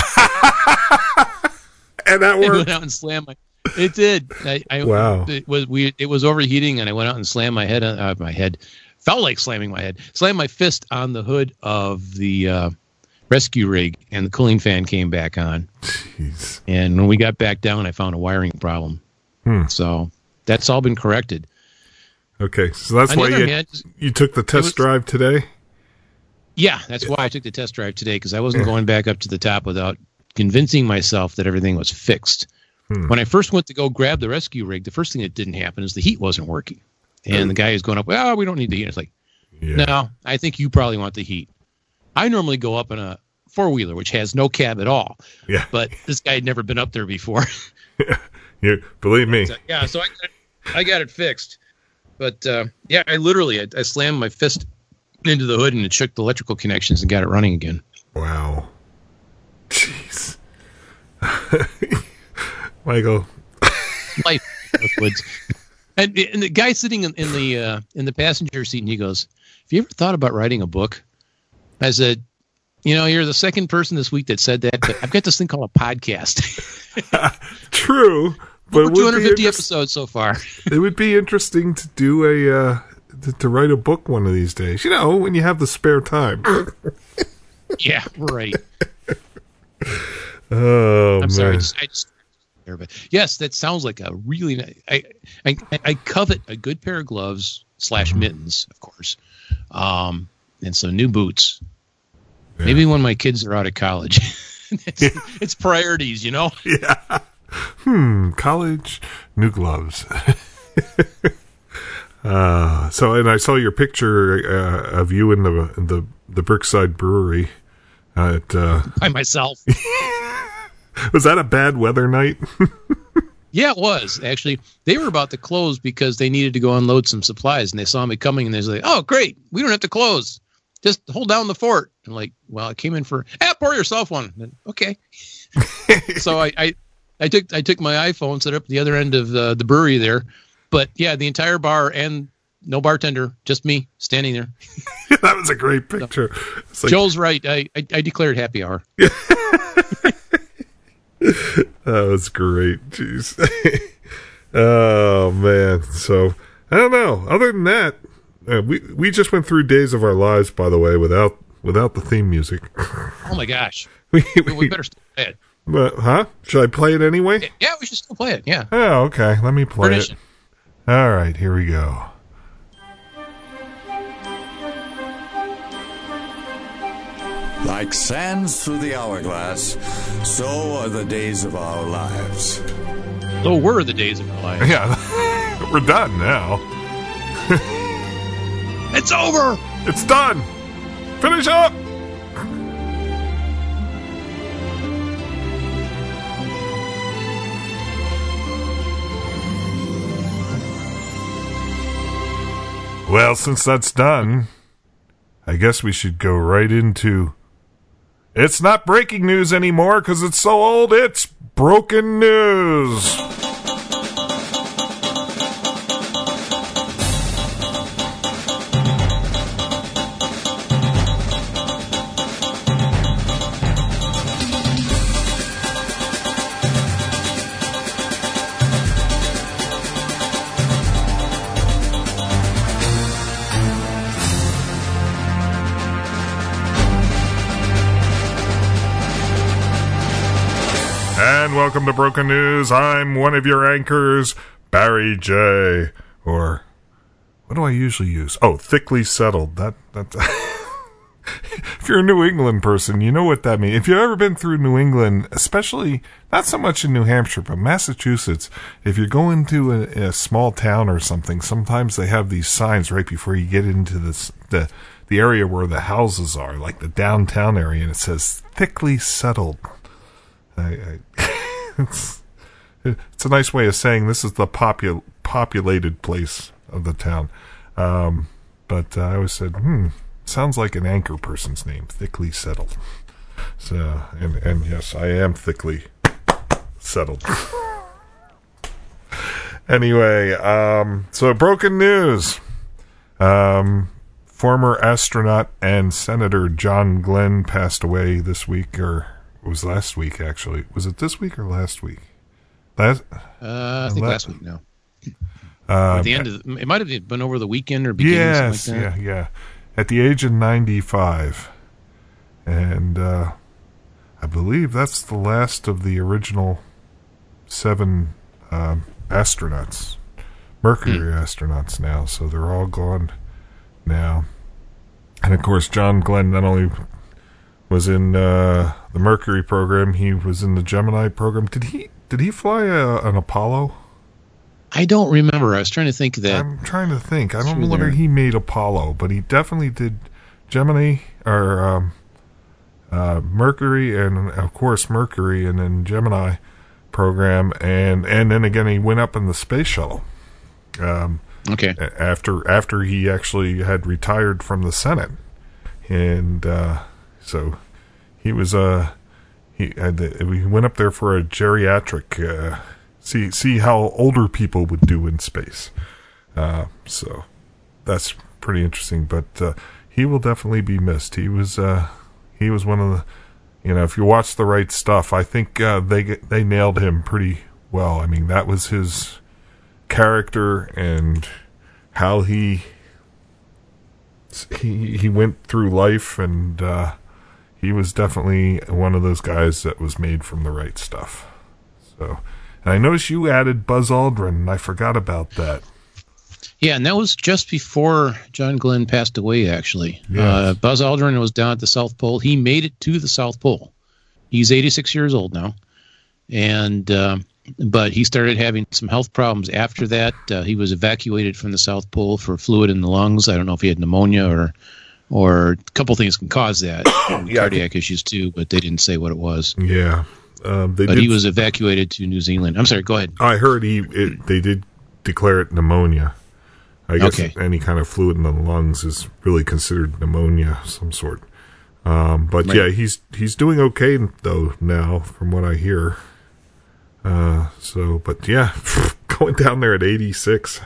And that worked. I went out and slammed my. It did. I, I, wow! It was we. It was overheating, and I went out and slammed my head on uh, my head. Felt like slamming my head. Slammed my fist on the hood of the uh, rescue rig, and the cooling fan came back on. Jeez. And when we got back down, I found a wiring problem. Hmm. So that's all been corrected. Okay, so that's on why you, hand, you took the test was, drive today. Yeah, that's why I took the test drive today, because I wasn't going back up to the top without convincing myself that everything was fixed. Hmm. When I first went to go grab the rescue rig, the first thing that didn't happen is the heat wasn't working. And oh. the guy is going up, well, we don't need the heat. It's like, yeah. no, I think you probably want the heat. I normally go up in a four-wheeler, which has no cab at all. Yeah. But this guy had never been up there before. you Believe me. So, yeah, so I got it, I got it fixed. But, uh, yeah, I literally, I, I slammed my fist into the hood and it shook the electrical connections and got it running again. Wow. Jeez. Michael. Life. And, and the guy sitting in, in the uh, in the passenger seat, and he goes, have you ever thought about writing a book? I said, you know, you're the second person this week that said that, but I've got this thing called a podcast. uh, true. But over two hundred fifty episodes so far. It would be interesting to do a, uh, to, to write a book one of these days. You know, when you have the spare time. Yeah, right. Oh, I'm man. sorry. I just, I just there, but yes, that sounds like a really nice, I, I, I covet a good pair of gloves slash mittens, of course. Um, and some new boots. Yeah. Maybe when my kids are out of college. it's, yeah. it's priorities, you know? Yeah. Hmm, college, new gloves. uh, so, and I saw your picture uh, of you in the in the the Brookside Brewery. Uh, at, uh... By myself. Was that a bad weather night? Yeah, it was, actually. They were about to close because they needed to go unload some supplies, and they saw me coming, and they were like, oh, great, we don't have to close. Just hold down the fort. I'm like, well, I came in for, ah, pour yourself one. Then, okay. so I... I I took I took my iPhone, set up the other end of uh, the brewery there, but yeah, the entire bar and no bartender, just me standing there. That was a great picture. So, like, Joel's right. I, I I declared happy hour. That was great. Jeez. Oh man. So I don't know. Other than that, uh, we we just went through days of our lives. By the way, without without the theme music. Oh my gosh. we, we, we better stop that. But, huh? Should I play it anyway? Yeah, we should still play it, yeah. Oh, okay. Let me play Tradition. it. All right, here we go. Like sands through the hourglass, so are the days of our lives. So were the days of our lives. Yeah, we're done now. It's over! It's done! Finish up! Well, since that's done, I guess we should go right into... It's not breaking news anymore, because it's so old, it's broken news! Welcome to Broken News. I'm one of your anchors, Barry J. Or, what do I usually use? Oh, Thickly Settled. That that's If you're a New England person, you know what that means. If you've ever been through New England, especially, not so much in New Hampshire, but Massachusetts, if you go into a, a small town or something, sometimes they have these signs right before you get into this, the, the area where the houses are, like the downtown area, and it says, Thickly Settled. I... I It's, it's a nice way of saying this is the popu- populated place of the town. Um, but uh, I always said, hmm, sounds like an anchor person's name, thickly settled. So, and, and yes, I am thickly settled. Anyway, um, so broken news. Um, former astronaut and Senator John Glenn passed away this week, or it was last week, actually. Was it this week or last week? Last, uh, I think last, last week, no. Um, At the end of the, it might have been over the weekend or beginning, yes, something like that. Yeah, yeah. At the age of ninety-five. And uh, I believe that's the last of the original seven um, astronauts, Mercury mm. astronauts now. So they're all gone now. And, of course, John Glenn not only was in uh, the Mercury program, he was in the Gemini program. Did he did he fly a, an Apollo? I don't remember. I was trying to think that. I'm trying to think. I don't know whether he made Apollo, but he definitely did Gemini, or um, uh, Mercury, and of course Mercury, and then Gemini program, and, and then again he went up in the space shuttle. Um, okay. After after he actually had retired from the Senate, and uh, so he was uh he had the, he went up there for a geriatric. Uh, See see how older people would do in space. Uh, so that's pretty interesting. But uh, he will definitely be missed. He was uh, he was one of the, you know, if you watch The Right Stuff, I think uh, they they nailed him pretty well. I mean, that was his character and how he he he went through life, and uh, he was definitely one of those guys that was made from The Right Stuff. So. And I noticed you added Buzz Aldrin, and I forgot about that. Yeah, and that was just before John Glenn passed away, actually. Yes. Uh, Buzz Aldrin was down at the South Pole. He made it to the South Pole. He's eighty-six years old now. and uh, But he started having some health problems after that. Uh, he was evacuated from the South Pole for fluid in the lungs. I don't know if he had pneumonia or or a couple things can cause that. yeah, cardiac issues, too, but they didn't say what it was. Yeah. Um, they but did, he was evacuated to New Zealand. I'm sorry, go ahead. I heard he. It, they did declare it pneumonia. I guess okay. Any kind of fluid in the lungs is really considered pneumonia of some sort. Um, but, right. yeah, he's he's doing okay, though, now, from what I hear. Uh, so, but, yeah, going down there at eighty-six.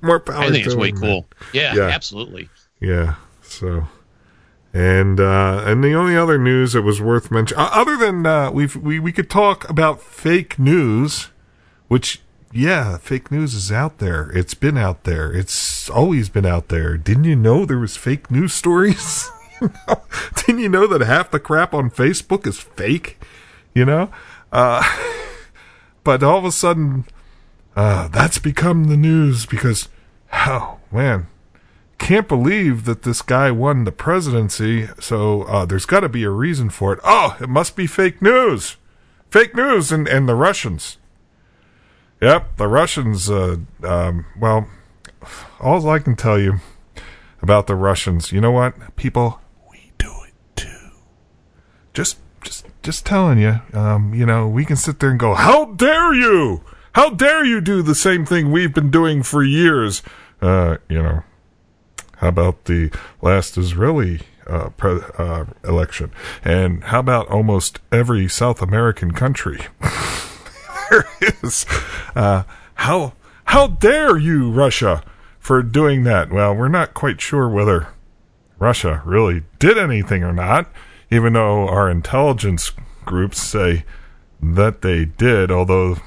More power I think to it's him, way cool. Yeah, yeah, absolutely. Yeah, so... And uh, and the only other news that was worth mentioning, other than uh, we've, we we could talk about fake news, which, yeah, fake news is out there. It's been out there. It's always been out there. Didn't you know there was fake news stories? You know? Didn't you know that half the crap on Facebook is fake? You know? Uh, but all of a sudden, uh, that's become the news because, oh, man. Can't believe that this guy won the presidency, so uh, there's got to be a reason for it. Oh, it must be fake news. Fake news and, and the Russians. Yep, the Russians, uh, um, well, all I can tell you about the Russians, you know what, people, we do it too. Just just, just telling you, um, you know, we can sit there and go, how dare you? How dare you do the same thing we've been doing for years? Uh, you know. How about the last Israeli uh, pre- uh, election? And how about almost every South American country? There is. Uh, how how dare you, Russia, for doing that? Well, we're not quite sure whether Russia really did anything or not, even though our intelligence groups say that they did, although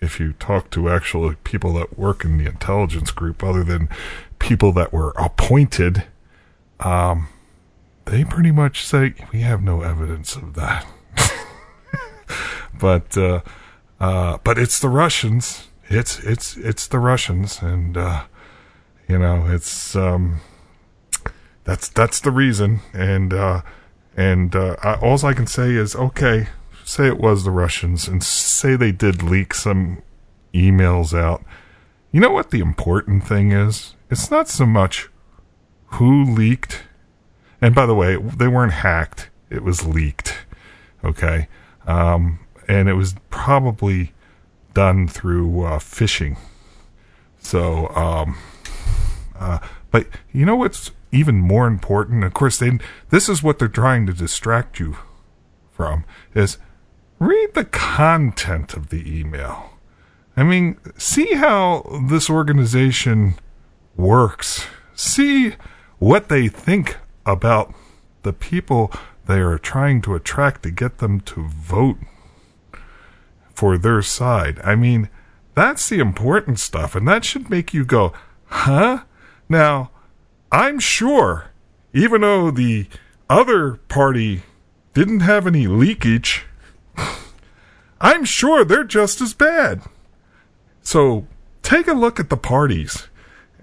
if you talk to actual people that work in the intelligence group, other than people that were appointed, um, they pretty much say, we have no evidence of that. but, uh, uh, but it's the Russians. It's, it's, it's the Russians. And, uh, you know, it's, um, that's, that's the reason. And, uh, and, uh, I, all I can say is, okay, say it was the Russians and say they did leak some emails out. You know what the important thing is? It's not so much who leaked. And by the way, they weren't hacked. It was leaked. Okay. Um, and it was probably done through uh, phishing. So um, Uh, but you know what's even more important? Of course, they, this is what they're trying to distract you from, is read the content of the email. I mean, see how this organization works. See what they think about the people they are trying to attract to get them to vote for their side. I mean, that's the important stuff, and that should make you go, huh? Now, I'm sure, even though the other party didn't have any leakage, I'm sure they're just as bad. So take a look at the parties,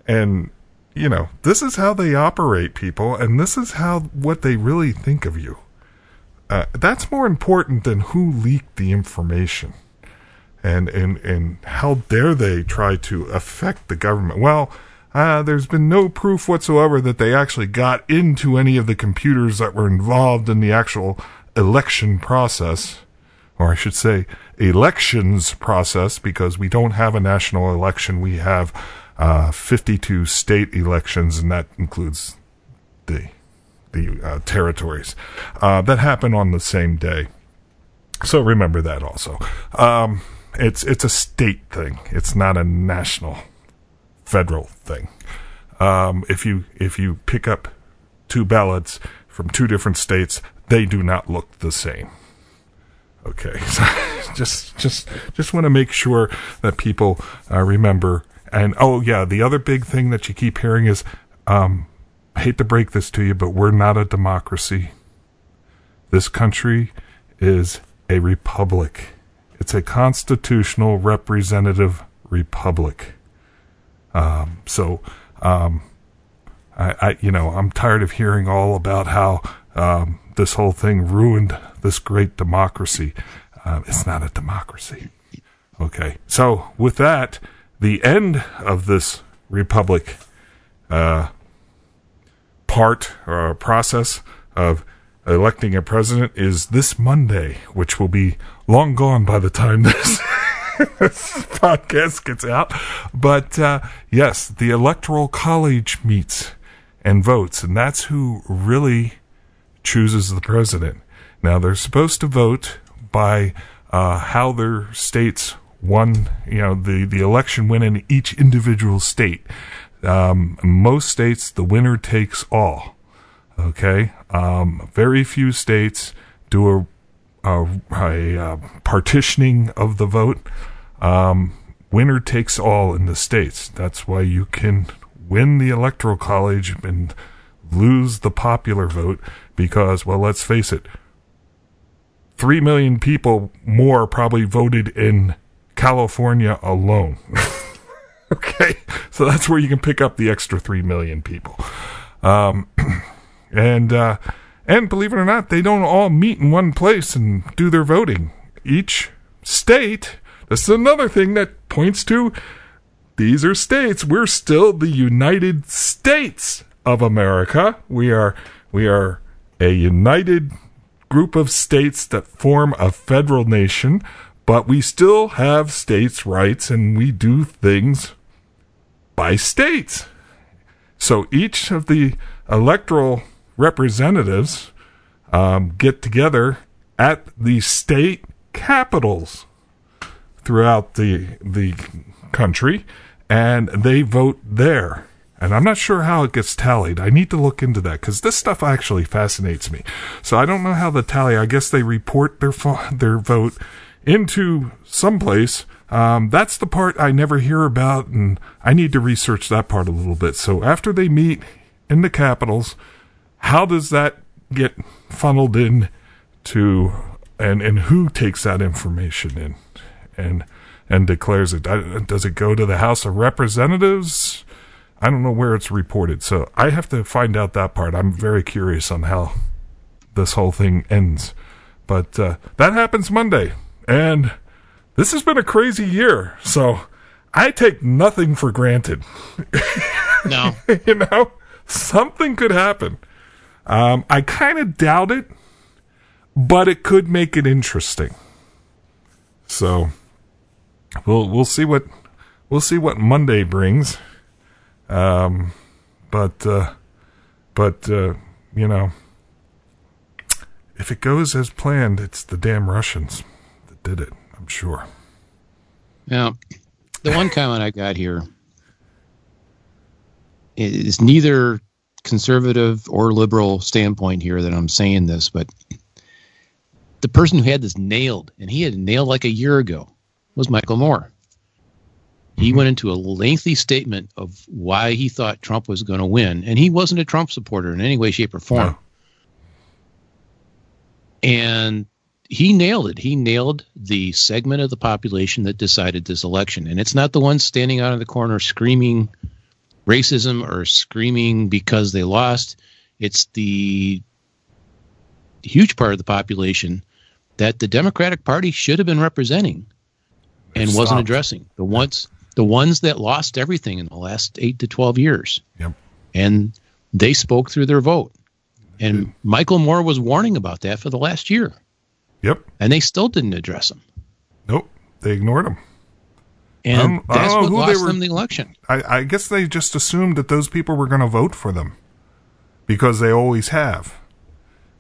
and, you know, this is how they operate, people, and this is how what they really think of you. Uh, that's more important than who leaked the information, and and and how dare they try to affect the government. Well, uh, there's been no proof whatsoever that they actually got into any of the computers that were involved in the actual election process, or I should say elections process, because we don't have a national election. We have uh, fifty-two state elections, and that includes the the uh, territories uh, that happen on the same day. So remember that also. Um, it's it's a state thing. It's not a national, federal thing. Um, if you if you pick up two ballots from two different states, they do not look the same. Okay, so just just just want to make sure that people uh, remember. And oh yeah, the other big thing that you keep hearing is, um, I hate to break this to you, but we're not a democracy. This country is a republic. It's a constitutional representative republic. Um, so, um, I, I, you know, I'm tired of hearing all about how um, this whole thing ruined this great democracy. Uh, it's not a democracy. Okay. So with that, the end of this republic, uh, part or process of electing a president is this Monday, which will be long gone by the time this, this podcast gets out. But uh, yes, the Electoral College meets and votes, and that's who really chooses the president. Now, they're supposed to vote by uh, how their states won, you know, the, the election went in each individual state. Um, most states, the winner takes all. Okay. Um, very few states do a, a, a, a partitioning of the vote. Um, winner takes all in the states. That's why you can win the Electoral College and lose the popular vote because, well, let's face it, three million people more probably voted in California alone. Okay, so that's where you can pick up the extra three million people. Um, and uh, and believe it or not, they don't all meet in one place and do their voting. Each state, this is another thing that points to, these are states. We're still the United States of America. We are, we are a united group of states that form a federal nation, but we still have states' rights, and we do things by states. So each of the electoral representatives um, get together at the state capitals throughout the the country, and they vote there. And I'm not sure how it gets tallied. I need to look into that, because this stuff actually fascinates me. So I don't know how the tally. I guess they report their fo- their vote into someplace. Um, that's the part I never hear about, and I need to research that part a little bit. So after they meet in the capitals, how does that get funneled in to, and, and who takes that information in and, and declares it? Does it go to the House of Representatives? I don't know where it's reported. So I have to find out that part. I'm very curious on how this whole thing ends, but, uh, that happens Monday, and this has been a crazy year, so I take nothing for granted. No. You know, something could happen. Um, I kind of doubt it, but it could make it interesting. So we'll we'll see what we'll see what Monday brings. Um, But, uh, but, uh, you know, if it goes as planned, it's the damn Russians that did it, I'm sure. Now, the one comment I got here is neither conservative or liberal standpoint here that I'm saying this, but the person who had this nailed, and he had it nailed like a year ago, was Michael Moore. He went into a lengthy statement of why he thought Trump was going to win, and he wasn't a Trump supporter in any way, shape, or form. No. And he nailed it. He nailed the segment of the population that decided this election. And it's not the ones standing out in the corner screaming racism or screaming because they lost. It's the huge part of the population that the Democratic Party should have been representing and Stop. wasn't addressing. The ones, the ones that lost everything in the last eight to twelve years. Yep. And they spoke through their vote. And Michael Moore was warning about that for the last year. Yep. And they still didn't address him. Nope. They ignored him. And um, that's what lost them the election. I, I guess they just assumed that those people were going to vote for them because they always have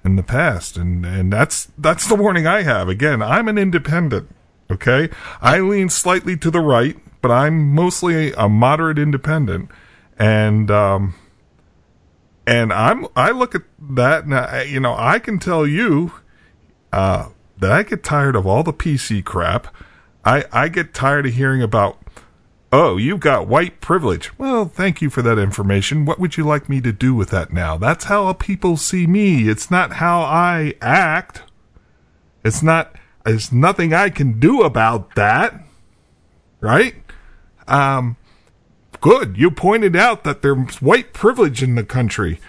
in the past. And, and that's, that's the warning I have. Again, I'm an independent. Okay. I lean slightly to the right, but I'm mostly a moderate independent. And, um, And I'm, I look at that and I, you know, I can tell you, uh, that I get tired of all the P C crap. I, I get tired of hearing about, oh, you've got white privilege. Well, thank you for that information. What would you like me to do with that now? That's how people see me. It's not how I act. It's not, there's nothing I can do about that. Right? Um, Good. You pointed out that there's white privilege in the country.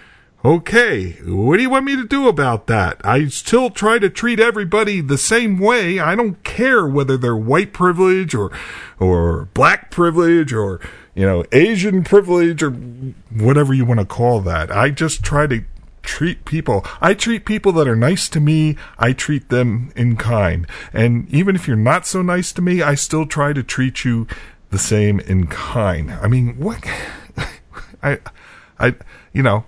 Okay. What do you want me to do about that? I still try to treat everybody the same way. I don't care whether they're white privilege or, or black privilege or, you know, Asian privilege or whatever you want to call that. I just try to treat people. I treat people that are nice to me. I treat them in kind. And even if you're not so nice to me, I still try to treat you the same in kind. I mean, what? I, I, you know,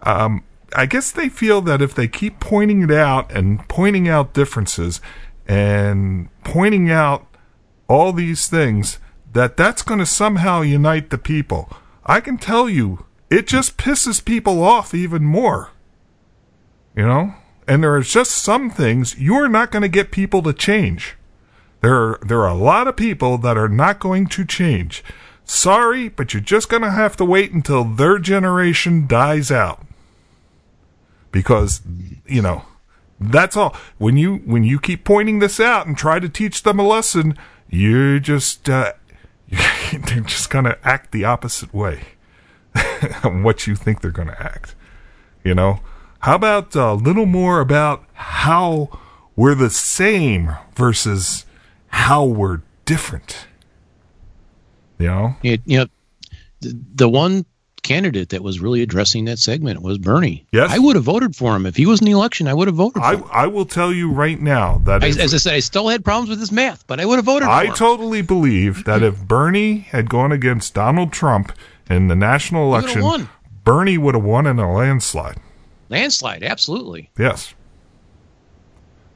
um, I guess they feel that if they keep pointing it out and pointing out differences and pointing out all these things, that that's going to somehow unite the people. I can tell you, it just pisses people off even more. You know, and there are just some things you're not going to get people to change. There are, there are a lot of people that are not going to change. Sorry, but you're just going to have to wait until their generation dies out. Because, you know, that's all. When you, when you keep pointing this out and try to teach them a lesson, you're just, uh, they're just going to act the opposite way on what you think they're going to act. You know, how about a little more about how we're the same versus how we're different, you know? It, you know, the, the one candidate that was really addressing that segment was Bernie. Yes. I would have voted for him. If he was in the election, I would have voted for I, him. I will tell you right now that... I, if, as I said, I still had problems with his math, but I would have voted I for him. I totally believe that if Bernie had gone against Donald Trump in the national election, would Bernie would have won in a landslide. Landslide, absolutely. Yes.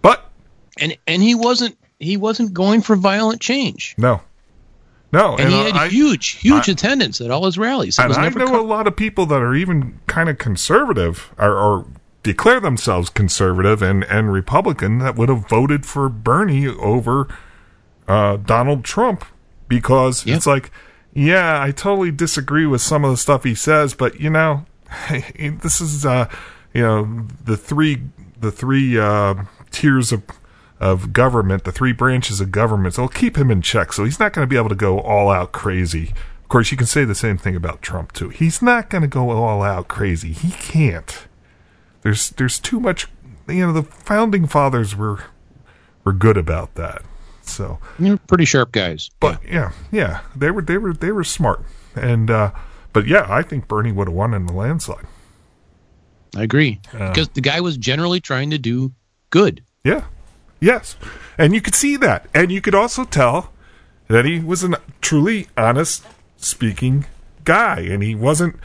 But... And, and he wasn't... He wasn't going for violent change. No. No. And, and he had I, huge, huge I, attendance at all his rallies. It and was never I know co- a lot of people that are even kind of conservative or, or declare themselves conservative and, and Republican that would have voted for Bernie over uh, Donald Trump because yep. It's like, yeah, I totally disagree with some of the stuff he says, but, you know, this is, uh, you know, the three, the three uh, tiers of... of government, the three branches of government, so it'll keep him in check. So he's not going to be able to go all out crazy. Of course, you can say the same thing about Trump too. He's not going to go all out crazy. He can't. There's there's too much. You know, the founding fathers were were good about that. So they're pretty sharp guys. But yeah, yeah, yeah they were they were they were smart. And uh, but yeah, I think Bernie would have won in the landslide. I agree uh, because the guy was generally trying to do good. Yeah. Yes, and you could see that, and you could also tell that he was a truly honest-speaking guy, and he wasn't,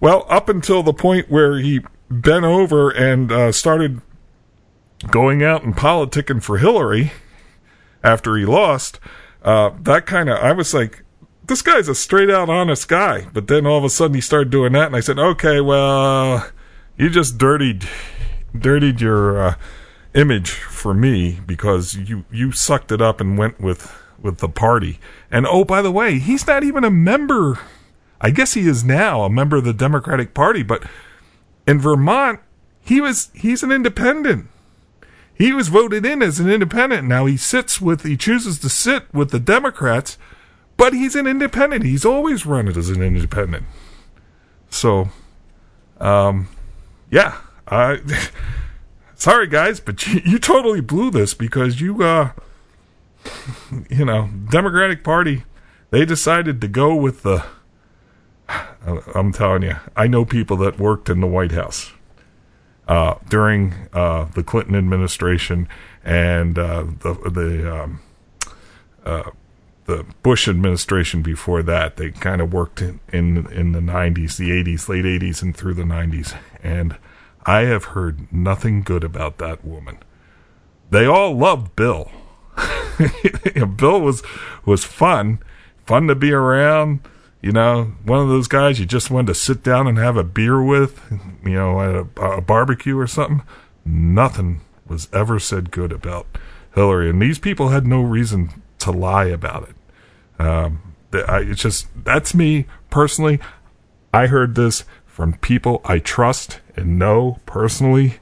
well, up until the point where he bent over and uh, started going out and politicking for Hillary after he lost, uh, that kind of, I was like, this guy's a straight out honest guy. But then all of a sudden he started doing that, and I said, okay, well, you just dirtied dirtied your uh, image for me, because you, you sucked it up and went with, with the party. And oh, by the way, he's not even a member. I guess he is now a member of the Democratic Party, but in Vermont, he was he's an independent. He was voted in as an independent. Now he sits with, he chooses to sit with the Democrats, but he's an independent. He's always run it as an independent. So, um, yeah. I, sorry, guys, but you, you totally blew this, because you, uh, you know, Democratic Party, they decided to go with the, I'm telling you, I know people that worked in the White House Uh, during uh, the Clinton administration and uh, the the, um, uh, the Bush administration before that. They kind of worked in, in in the nineties, the eighties, late eighties, and through the nineties. And I have heard nothing good about that woman. They all loved Bill. Bill was was fun, fun to be around. You know, one of those guys you just wanted to sit down and have a beer with, you know, at a, a barbecue or something. Nothing was ever said good about Hillary. And these people had no reason to lie about it. Um, I, it's just, that's me personally. I heard this from people I trust and know personally.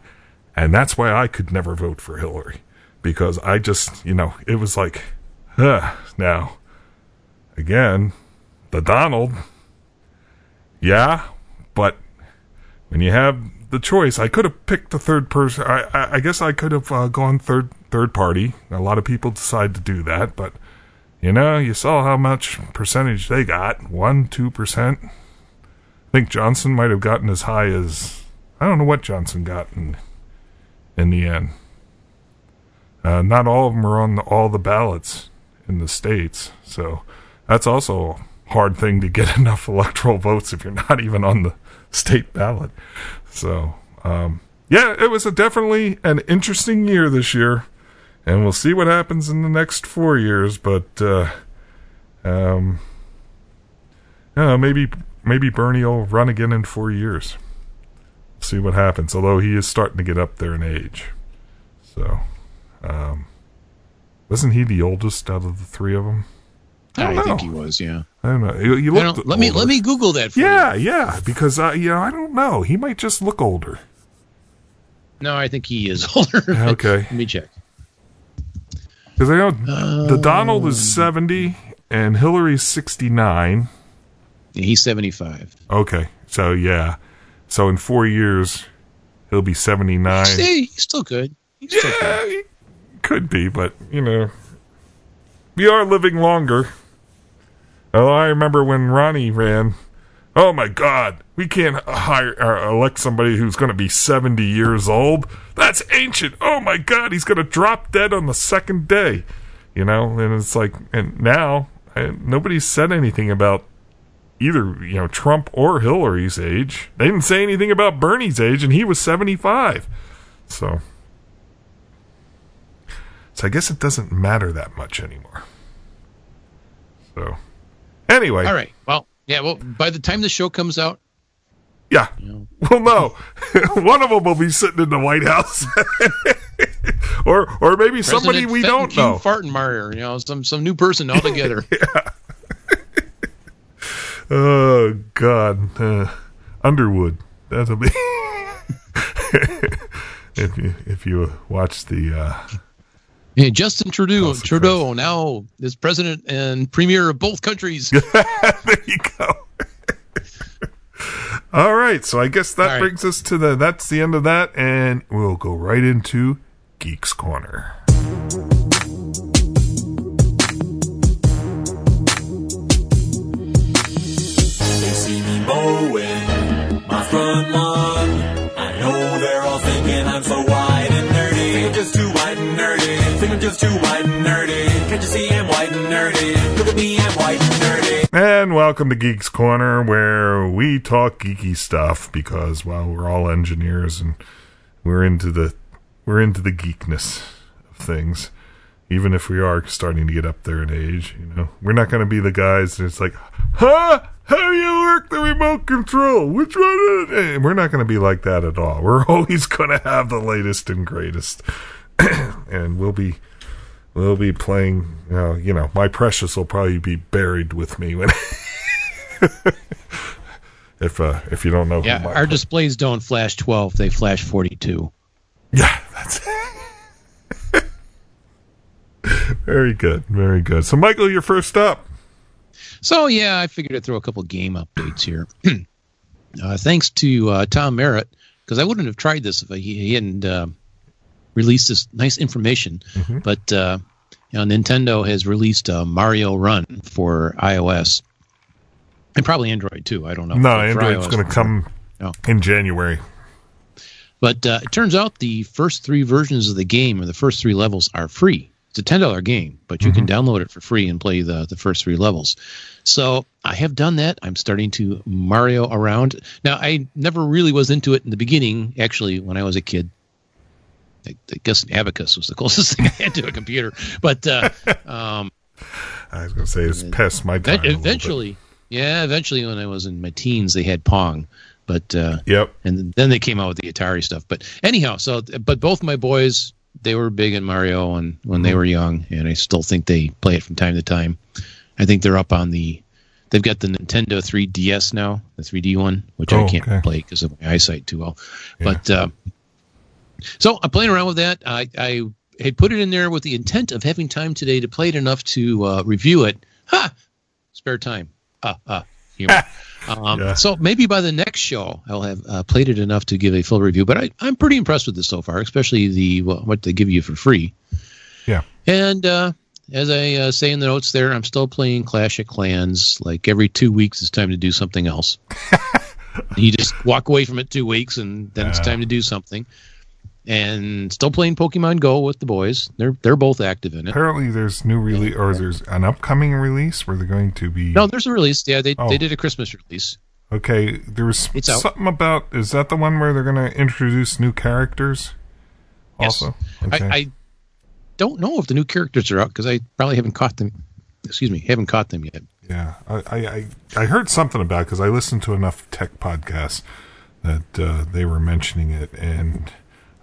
And that's why I could never vote for Hillary. Because I just, you know, it was like, huh. Now, again, the Donald, yeah, but when you have the choice, I could have picked the third person. I, I, I guess I could have uh, gone third third party. A lot of people decide to do that, but, you know, you saw how much percentage they got, one, two percent. I think Johnson might have gotten as high as, I don't know what Johnson got in, in the end. Uh, not all of them were on the, all the ballots in the states, so that's also hard thing to get enough electoral votes if you're not even on the state ballot. So, um, yeah, it was a definitely an interesting year this year, and we'll see what happens in the next four years. But, uh, um, you know, maybe, maybe Bernie will run again in four years. We'll see what happens. Although he is starting to get up there in age. So, um, wasn't he the oldest out of the three of them? I, I think he was, yeah. I don't know. You, you I don't, let me let me Google that for yeah, you. Yeah, yeah, because uh, you know, I don't know. He might just look older. No, I think he is older. Okay. Let me check. Because I know um, the Donald is seventy and Hillary's sixty-nine. He's seventy-five. Okay, so yeah, so in four years he'll be seventy-nine. See, he's still good. He's yeah, still good. He could be, but you know, we are living longer. Oh, I remember when Ronnie ran. Oh, my God. We can't hire or elect somebody who's going to be seventy years old. That's ancient. Oh, my God. He's going to drop dead on the second day. You know, and it's like, and now I, nobody's said anything about either, you know, Trump or Hillary's age. They didn't say anything about Bernie's age, and he was seventy-five. So, so I guess it doesn't matter that much anymore. So, anyway. All right. Well, yeah, well, by the time the show comes out. Yeah. You know. Well, no. One of them will be sitting in the White House. or or maybe President somebody we Fenton don't King know. Fartenmaier, you know, some, some new person altogether. Yeah. Oh, God. Uh, Underwood. That'll be. if you if you watch the. Uh, Yeah, Justin Trudeau, Trudeau now is president and premier of both countries. There you go. All right, so I guess that right. brings us to the that's the end of that, and we'll go right into Geek's Corner. They see me mowing my front lawn. I know they're all thinking I'm so wide and nerdy, just too wide and nerdy. Think I'm just too white and nerdy. Can't you see I'm white and nerdy? Look at me, I'm white and nerdy. And welcome to Geeks Corner, where we talk geeky stuff because, well, we're all engineers and we're into the we're into the geekness of things. Even if we are starting to get up there in age, you know, we're not going to be the guys that's like, "Huh? How do you work the remote control? Which one?" And we're not going to be like that at all. We're always going to have the latest and greatest, and we'll be we'll be playing. Uh, you know, my precious will probably be buried with me when if uh, if you don't know. Yeah, who our play. Displays don't flash twelve; they flash forty-two. Yeah, that's it. Very good, very good. So, Michael, you're first up. So, yeah, I figured I'd throw a couple game updates here. uh, thanks to uh, Tom Merritt, because I wouldn't have tried this if he, he hadn't uh, released this nice information. Mm-hmm. But uh, you know, Nintendo has released uh, Mario Run for iOS. And probably Android, too. I don't know. No, Android's going to come no. in January. But uh, it turns out the first three versions of the game, or the first three levels, are free. It's a ten dollar game, but you mm-hmm. can download it for free and play the, the first three levels. So I have done that. I'm starting to Mario around. Now, I never really was into it in the beginning, actually, when I was a kid. I, I guess an abacus was the closest thing I had to a computer. But uh, um, I was going to say it's past my time. Eventually, yeah, eventually when I was in my teens, they had Pong. But uh, yep. And then they came out with the Atari stuff. But anyhow, so but both my boys... They were big in Mario when, when they were young, and I still think they play it from time to time. I think they're up on the... They've got the Nintendo three D S now, the three D one, which oh, I can't okay. play because of my eyesight too well. Yeah. But uh, so I'm playing around with that. I, I had put it in there with the intent of having time today to play it enough to uh, review it. Ha! Spare time. Uh, uh, humor. Um, yeah. So maybe by the next show, I'll have uh, played it enough to give a full review. But I, I'm pretty impressed with this so far, especially the well, what they give you for free. Yeah. And uh, as I uh, say in the notes there, I'm still playing Clash of Clans. Like every two weeks, it's time to do something else. You just walk away from it two weeks, and then uh, it's time to do something. And still playing Pokemon Go with the boys. They're they're both active in it. Apparently, there's new release, or there's an upcoming release where they're going to be. No, there's a release. Yeah, they oh. they did a Christmas release. Okay, there was it's something out. about. Is that the one where they're going to introduce new characters? Yes. Also, okay. I, I don't know if the new characters are out because I probably haven't caught them. Excuse me, haven't caught them yet. Yeah, I I, I heard something about because I listened to enough tech podcasts that uh, they were mentioning it and.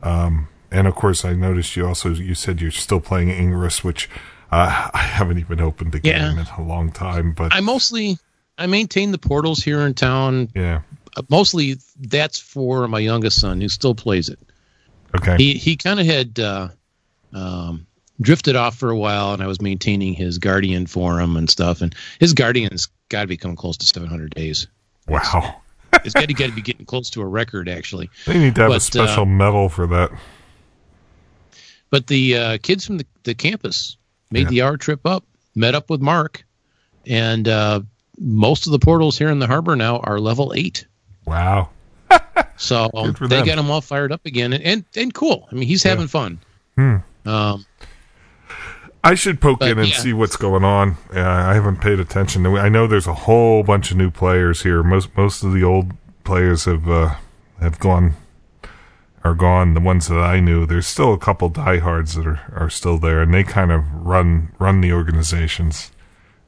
Um, and of course I noticed you also, you said you're still playing Ingress, which, uh, I haven't even opened the yeah. game in a long time, but I mostly, I maintain the portals here in town. Yeah. Mostly that's for my youngest son who still plays it. Okay. He, he kind of had, uh, um, drifted off for a while and I was maintaining his Guardian for him and stuff. And his Guardian's got to be coming close to seven hundred days. Wow. It's got to, got to be getting close to a record, actually. They need to have but, a special uh, medal for that. But the uh, kids from the, the campus made yeah. the hour trip up, met up with Mark, and uh, most of the portals here in the harbor now are level eight. Wow. So um, they them. got him all fired up again, and, and, and cool. I mean, he's yeah. having fun. Hmm. Um, I should poke but, in and yeah. see what's going on. Uh, I haven't paid attention. I know there's a whole bunch of new players here. Most most of the old players have uh, have gone are gone. The ones that I knew, there's still a couple diehards that are, are still there, and they kind of run run the organizations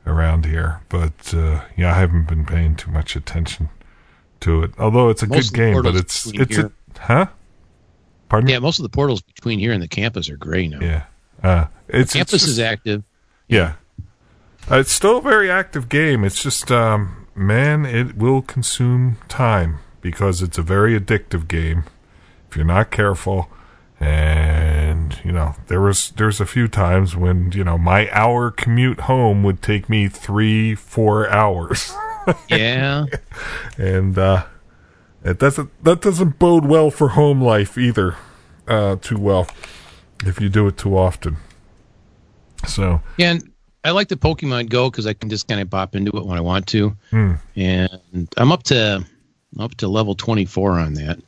around here. But uh, yeah, I haven't been paying too much attention to it. Although it's a most good game, but it's it's a, huh? Pardon? Yeah, most of the portals between here and the campus are gray now. Yeah. Uh, it's, campus it's just, is active. Yeah. Uh, it's still a very active game. It's just, um, man, it will consume time because it's a very addictive game if you're not careful. And, you know, there was there's a few times when, you know, my hour commute home would take me three, four hours. Yeah. And uh, it doesn't, that doesn't bode well for home life either uh, too well. If you do it too often. So. Yeah, and I like the Pokemon Go because I can just kind of pop into it when I want to. Hmm. And I'm up to up to level twenty-four on that.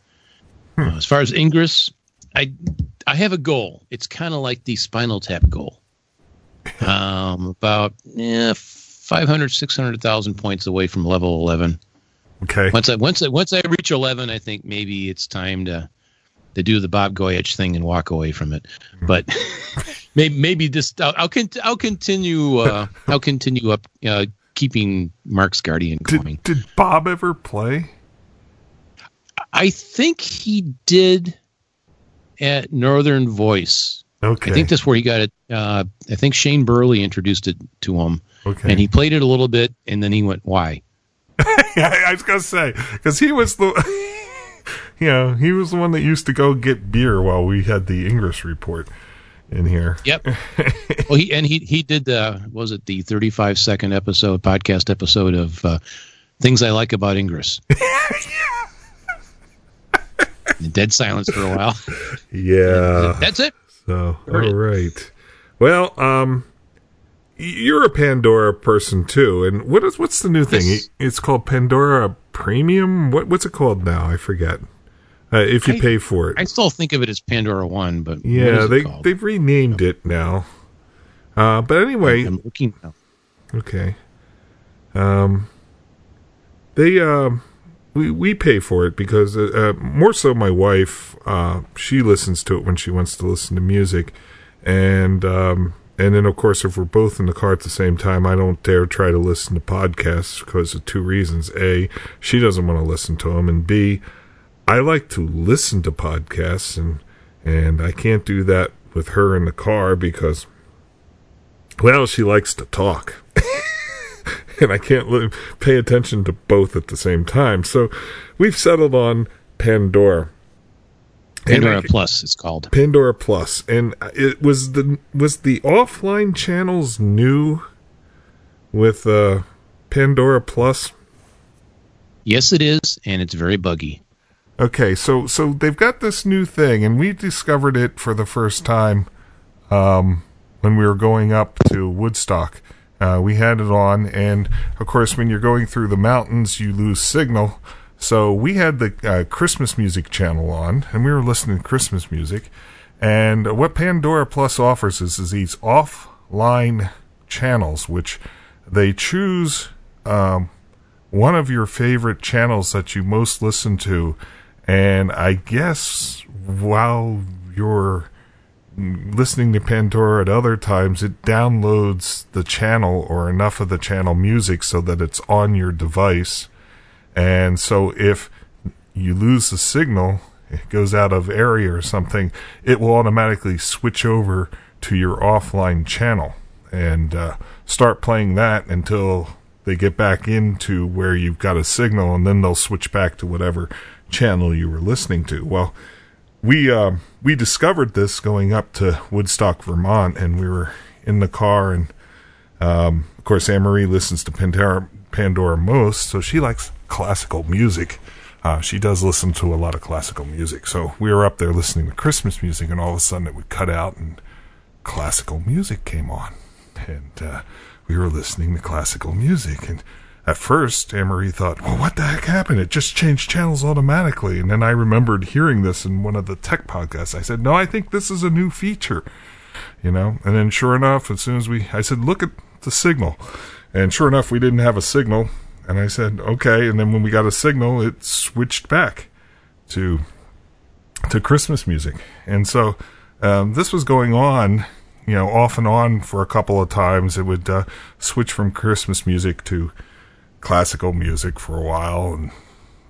Hmm. Uh, as far as Ingress, I I have a goal. It's kind of like the Spinal Tap goal. Um, about eh, five hundred, six hundred thousand points away from level eleven. Okay. Once I once I, once I reach eleven, I think maybe it's time to to do the Bob Goyich thing and walk away from it. But maybe maybe just I'll I'll, con- I'll continue uh, I'll continue up uh, keeping Mark's Guardian going. Did, did Bob ever play? I think he did at Northern Voice. Okay. I think that's where he got it. Uh, I think Shane Burley introduced it to him. Okay. And he played it a little bit, and then he went, "Why?" I was gonna say, because he was the, you know, he was the one that used to go get beer while we had the Ingress report in here. Yep. Well, he and he he did the was it the thirty-five second episode podcast episode of uh, Things I Like About Ingress. Dead silence for a while. Yeah. That's it. So Heard all it. right. Well, um. You're a Pandora person too, and what is what's the new thing? Yes. It's called Pandora Premium. What what's it called now? I forget. Uh, if you I, pay for it, I still think of it as Pandora One, but yeah, they they've renamed it now. Uh, but anyway, I'm looking now. Okay. Um. They uh, we we pay for it because uh, more so my wife uh she listens to it when she wants to listen to music, and um. And then, of course, if we're both in the car at the same time, I don't dare try to listen to podcasts because of two reasons. A, she doesn't want to listen to them. And B, I like to listen to podcasts, and and I can't do that with her in the car because, well, she likes to talk. And I can't li- pay attention to both at the same time. So we've settled on Pandora. Pandora Plus, it's called Pandora Plus, and it was the was the offline channels new with uh, Pandora Plus. Yes, it is, and it's very buggy. Okay, so so they've got this new thing, and we discovered it for the first time um, when we were going up to Woodstock. Uh, we had it on, and of course, when you're going through the mountains, you lose signal. So we had the uh, Christmas music channel on, and we were listening to Christmas music. And what Pandora Plus offers is, is these offline channels, which they choose um, one of your favorite channels that you most listen to. And I guess while you're listening to Pandora at other times, it downloads the channel or enough of the channel music so that it's on your device. And so if you lose the signal, it goes out of area or something, it will automatically switch over to your offline channel and uh, start playing that until they get back into where you've got a signal, and then they'll switch back to whatever channel you were listening to. Well, we uh, we discovered this going up to Woodstock, Vermont, and we were in the car, and um, of course Anne-Marie listens to Pandora, Pandora most, so she likes classical music. Uh, she does listen to a lot of classical music. So we were up there listening to Christmas music, and all of a sudden it would cut out and classical music came on. And uh, we were listening to classical music. And at first, Anne-Marie thought, well, what the heck happened? It just changed channels automatically. And then I remembered hearing this in one of the tech podcasts. I said, no, I think this is a new feature. You know, and then sure enough, as soon as we, I said, look at the signal. And sure enough, we didn't have a signal. And I said, okay. And then when we got a signal, it switched back to to Christmas music. And so um, this was going on, you know, off and on for a couple of times. It would uh, switch from Christmas music to classical music for a while. And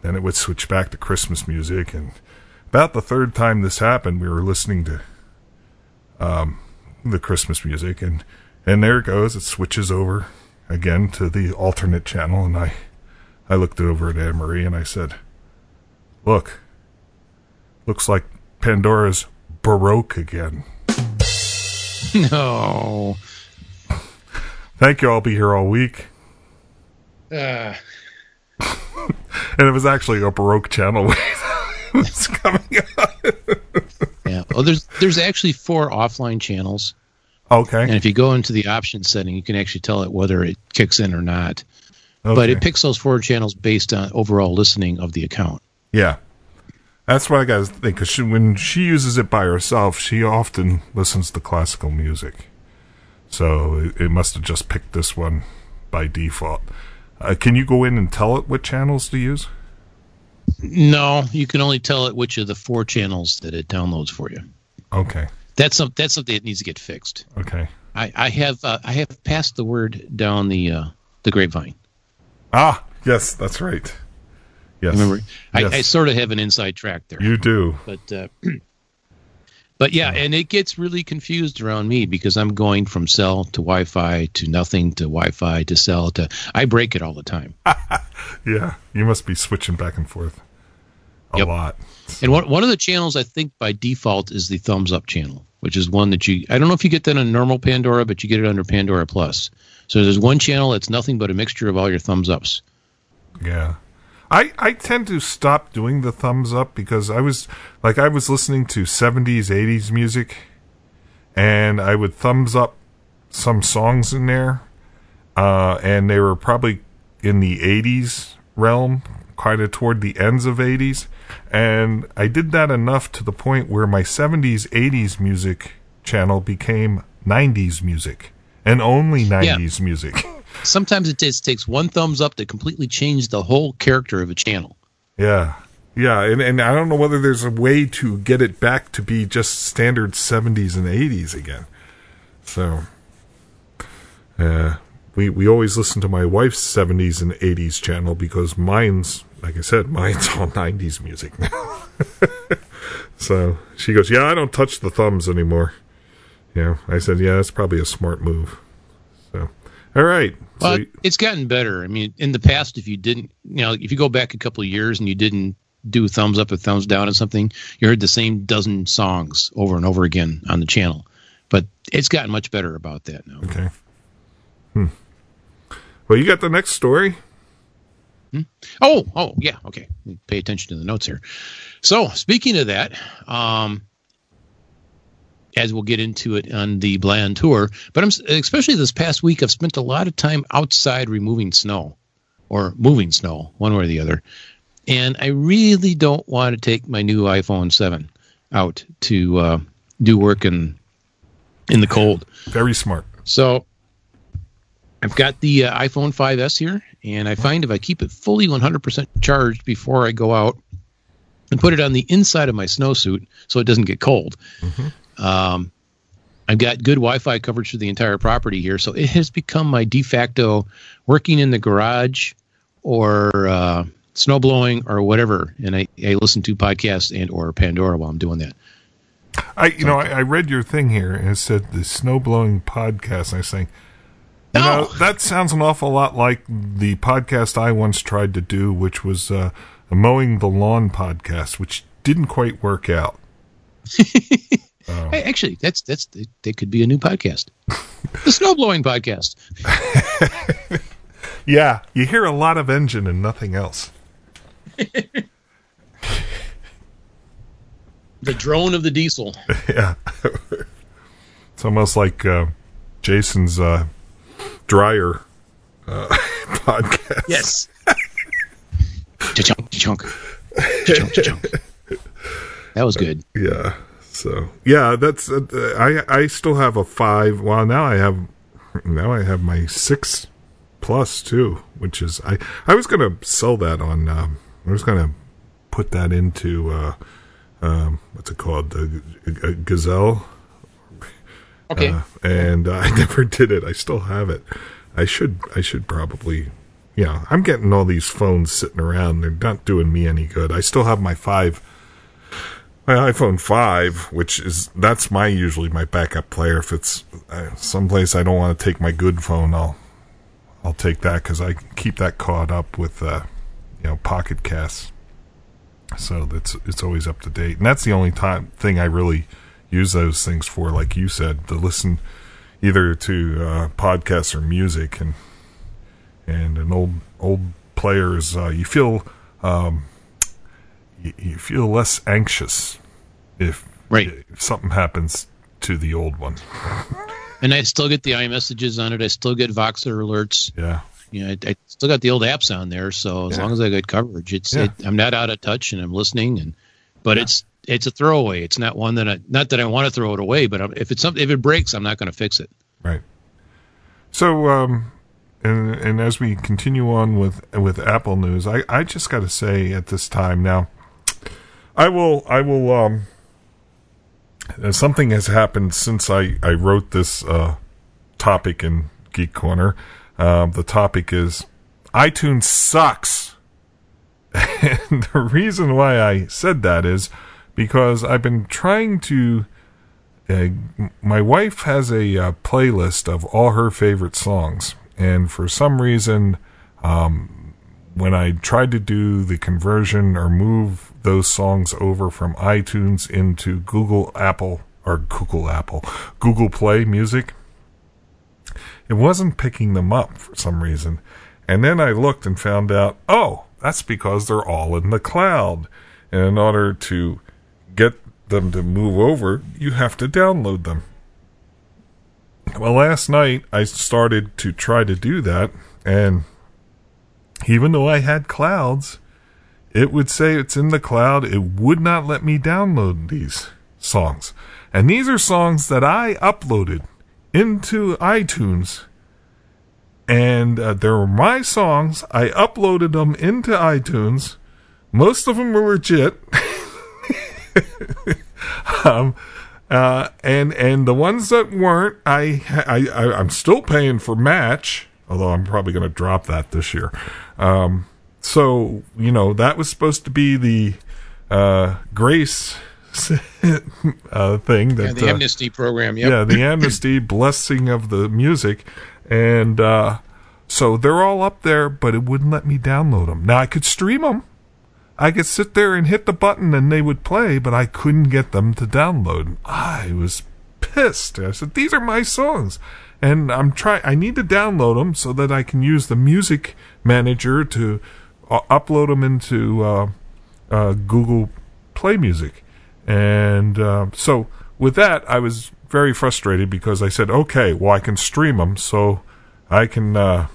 then it would switch back to Christmas music. And about the third time this happened, we were listening to um, the Christmas music. And, and there it goes. It switches over again to the alternate channel, and I I looked over at Anne-Marie and I said, look, looks like Pandora's Baroque again. No. Thank you, I'll be here all week. Uh. And it was actually a Baroque channel that's coming up. Yeah. Oh, there's there's actually four offline channels. Okay. And if you go into the option setting, you can actually tell it whether it kicks in or not. Okay. But it picks those four channels based on overall listening of the account. Yeah. That's what I got to think. Because when she uses it by herself, she often listens to classical music. So it, it must have just picked this one by default. Uh, can you go in and tell it what channels to use? No, you can only tell it which of the four channels that it downloads for you. Okay. That's some, that's something that needs to get fixed. Okay. I, I have uh, I have passed the word down the uh, the grapevine. Ah, yes, that's right. Yes. Remember, yes. I, I sort of have an inside track there. You do. But uh, but yeah, and it gets really confused around me because I'm going from cell to Wi-Fi to nothing to Wi-Fi to cell to I break it all the time. Yeah, you must be switching back and forth a yep. lot. And one one of the channels I think by default is the thumbs up channel, which is one that you, I don't know if you get that on normal Pandora, but you get it under Pandora Plus. So there's one channel that's nothing but a mixture of all your thumbs ups. Yeah. I, I tend to stop doing the thumbs up because I was like I was listening to seventies, eighties music, and I would thumbs up some songs in there, uh, and they were probably in the eighties realm, kind of toward the ends of eighties, and I did that enough to the point where my seventies, eighties music channel became nineties music and only nineties yeah. music. Sometimes it just takes one thumbs up to completely change the whole character of a channel. Yeah. Yeah. And, and I don't know whether there's a way to get it back to be just standard seventies and eighties again. So, uh, we, we always listen to my wife's seventies and eighties channel because mine's, like I said, mine's all nineties music now. So she goes, yeah, I don't touch the thumbs anymore. Yeah. I said, yeah, that's probably a smart move. So. All right. Well, so, it's gotten better. I mean, in the past, if you didn't, you know, if you go back a couple of years and you didn't do thumbs up or thumbs down or something, you heard the same dozen songs over and over again on the channel. But it's gotten much better about that now. Okay. Hmm. Well, you got the next story? Hmm? Oh, oh, yeah. Okay. Pay attention to the notes here. So, speaking of that, um, as we'll get into it on the Bland Tour. But I'm, especially this past week, I've spent a lot of time outside removing snow or moving snow, one way or the other. And I really don't want to take my new iPhone seven out to uh, do work in, in the cold. Very smart. So I've got the uh, iPhone five S here, and I find if I keep it fully one hundred percent charged before I go out and put it on the inside of my snowsuit so it doesn't get cold, mm-hmm. Um, I've got good Wi-Fi coverage for the entire property here, so it has become my de facto working in the garage or uh, snow blowing or whatever. And I, I listen to podcasts and or Pandora while I'm doing that. I, you so, know, I, I read your thing here and it said the snow blowing podcast. And I was saying, you no! know, that sounds an awful lot like the podcast I once tried to do, which was uh, a mowing the lawn podcast, which didn't quite work out. Oh. Hey, actually, that's that's that could be a new podcast, the snowblowing podcast. Yeah, you hear a lot of engine and nothing else. The drone of the diesel. Yeah, it's almost like uh, Jason's uh, dryer uh, podcast. Yes. Cha-chunk, cha-chunk, cha-chunk, cha-chunk. That was good. Uh, yeah. So yeah, that's uh, I. I still have a five. Well, now I have now I have my six plus too, which is I. I was gonna sell that on. Um, I was gonna put that into uh, um, what's it called, the uh, Gazelle. Okay. Uh, and uh, I never did it. I still have it. I should. I should probably. Yeah, I'm getting all these phones sitting around. They're not doing me any good. I still have my five. My iPhone five, which is, that's my, usually my backup player. If it's uh, someplace I don't want to take my good phone, I'll, I'll take that because I keep that caught up with, uh, you know, Pocket Casts. So that's, it's always up to date. And that's the only time thing I really use those things for, like you said, to listen either to, uh, podcasts or music, and, and an old, old player is, uh, you feel, um, you feel less anxious if, right. if something happens to the old one. And I still get the iMessages on it. I still get Voxer alerts. Yeah. You know, I, I still got the old apps on there. So as yeah. long as I get coverage, it's yeah. it, I'm not out of touch and I'm listening. And but yeah. it's it's a throwaway. It's not one that I not that I want to throw it away. But if it's something, if it breaks, I'm not going to fix it. Right. So um, and and as we continue on with with Apple news, I, I just got to say at this time now, I will I will um. Something has happened since I, I wrote this uh, topic in Geek Corner. Uh, the topic is iTunes sucks. And the reason why I said that is because I've been trying to... Uh, my wife has a uh, playlist of all her favorite songs. And for some reason, um, when I tried to do the conversion or move those songs over from iTunes into Google Apple or Google Apple, Google Play Music, it wasn't picking them up for some reason. And then I looked and found out, oh, that's because they're all in the cloud. And in order to get them to move over, you have to download them. Well, last night I started to try to do that, and even though I had clouds, it would say it's in the cloud. It would not let me download these songs. And these are songs that I uploaded into iTunes. And uh, they were my songs. I uploaded them into iTunes. Most of them were legit. um, uh, and and the ones that weren't, I, I, I, I'm still paying for Match. Although I'm probably going to drop that this year. Um So, you know, that was supposed to be the uh, grace uh, thing. That, yeah, the uh, amnesty program, yep. Yeah, the amnesty blessing of the music. And uh, so they're all up there, but it wouldn't let me download them. Now, I could stream them. I could sit there and hit the button and they would play, but I couldn't get them to download. I was pissed. I said, these are my songs. And I'm try- I need to download them so that I can use the music manager to... I'll upload them into uh, uh, Google Play Music. And uh, so with that, I was very frustrated because I said, okay, well, I can stream them, so I can uh,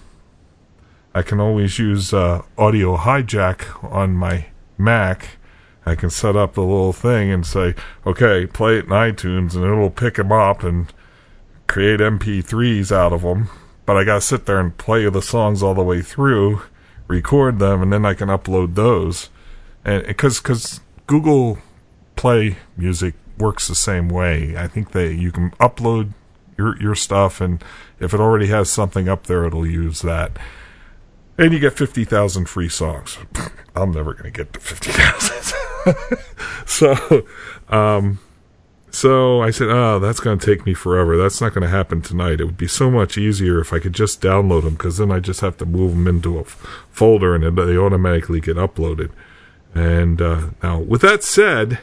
I can always use uh, Audio Hijack on my Mac. I can set up the little thing and say, okay, play it in iTunes, and it'll pick them up and create M P threes out of them. But I got to sit there and play the songs all the way through, record them, and then I can upload those. And because because Google Play Music works the same way, I think they you can upload your your stuff, and if it already has something up there, it'll use that. And you get fifty thousand free songs. I'm never gonna get to fifty thousand. so, um, so I said, oh, that's gonna take me forever. That's not gonna happen tonight. It would be so much easier if I could just download them, because then I just have to move them into a folder and they automatically get uploaded. And uh, now, with that said,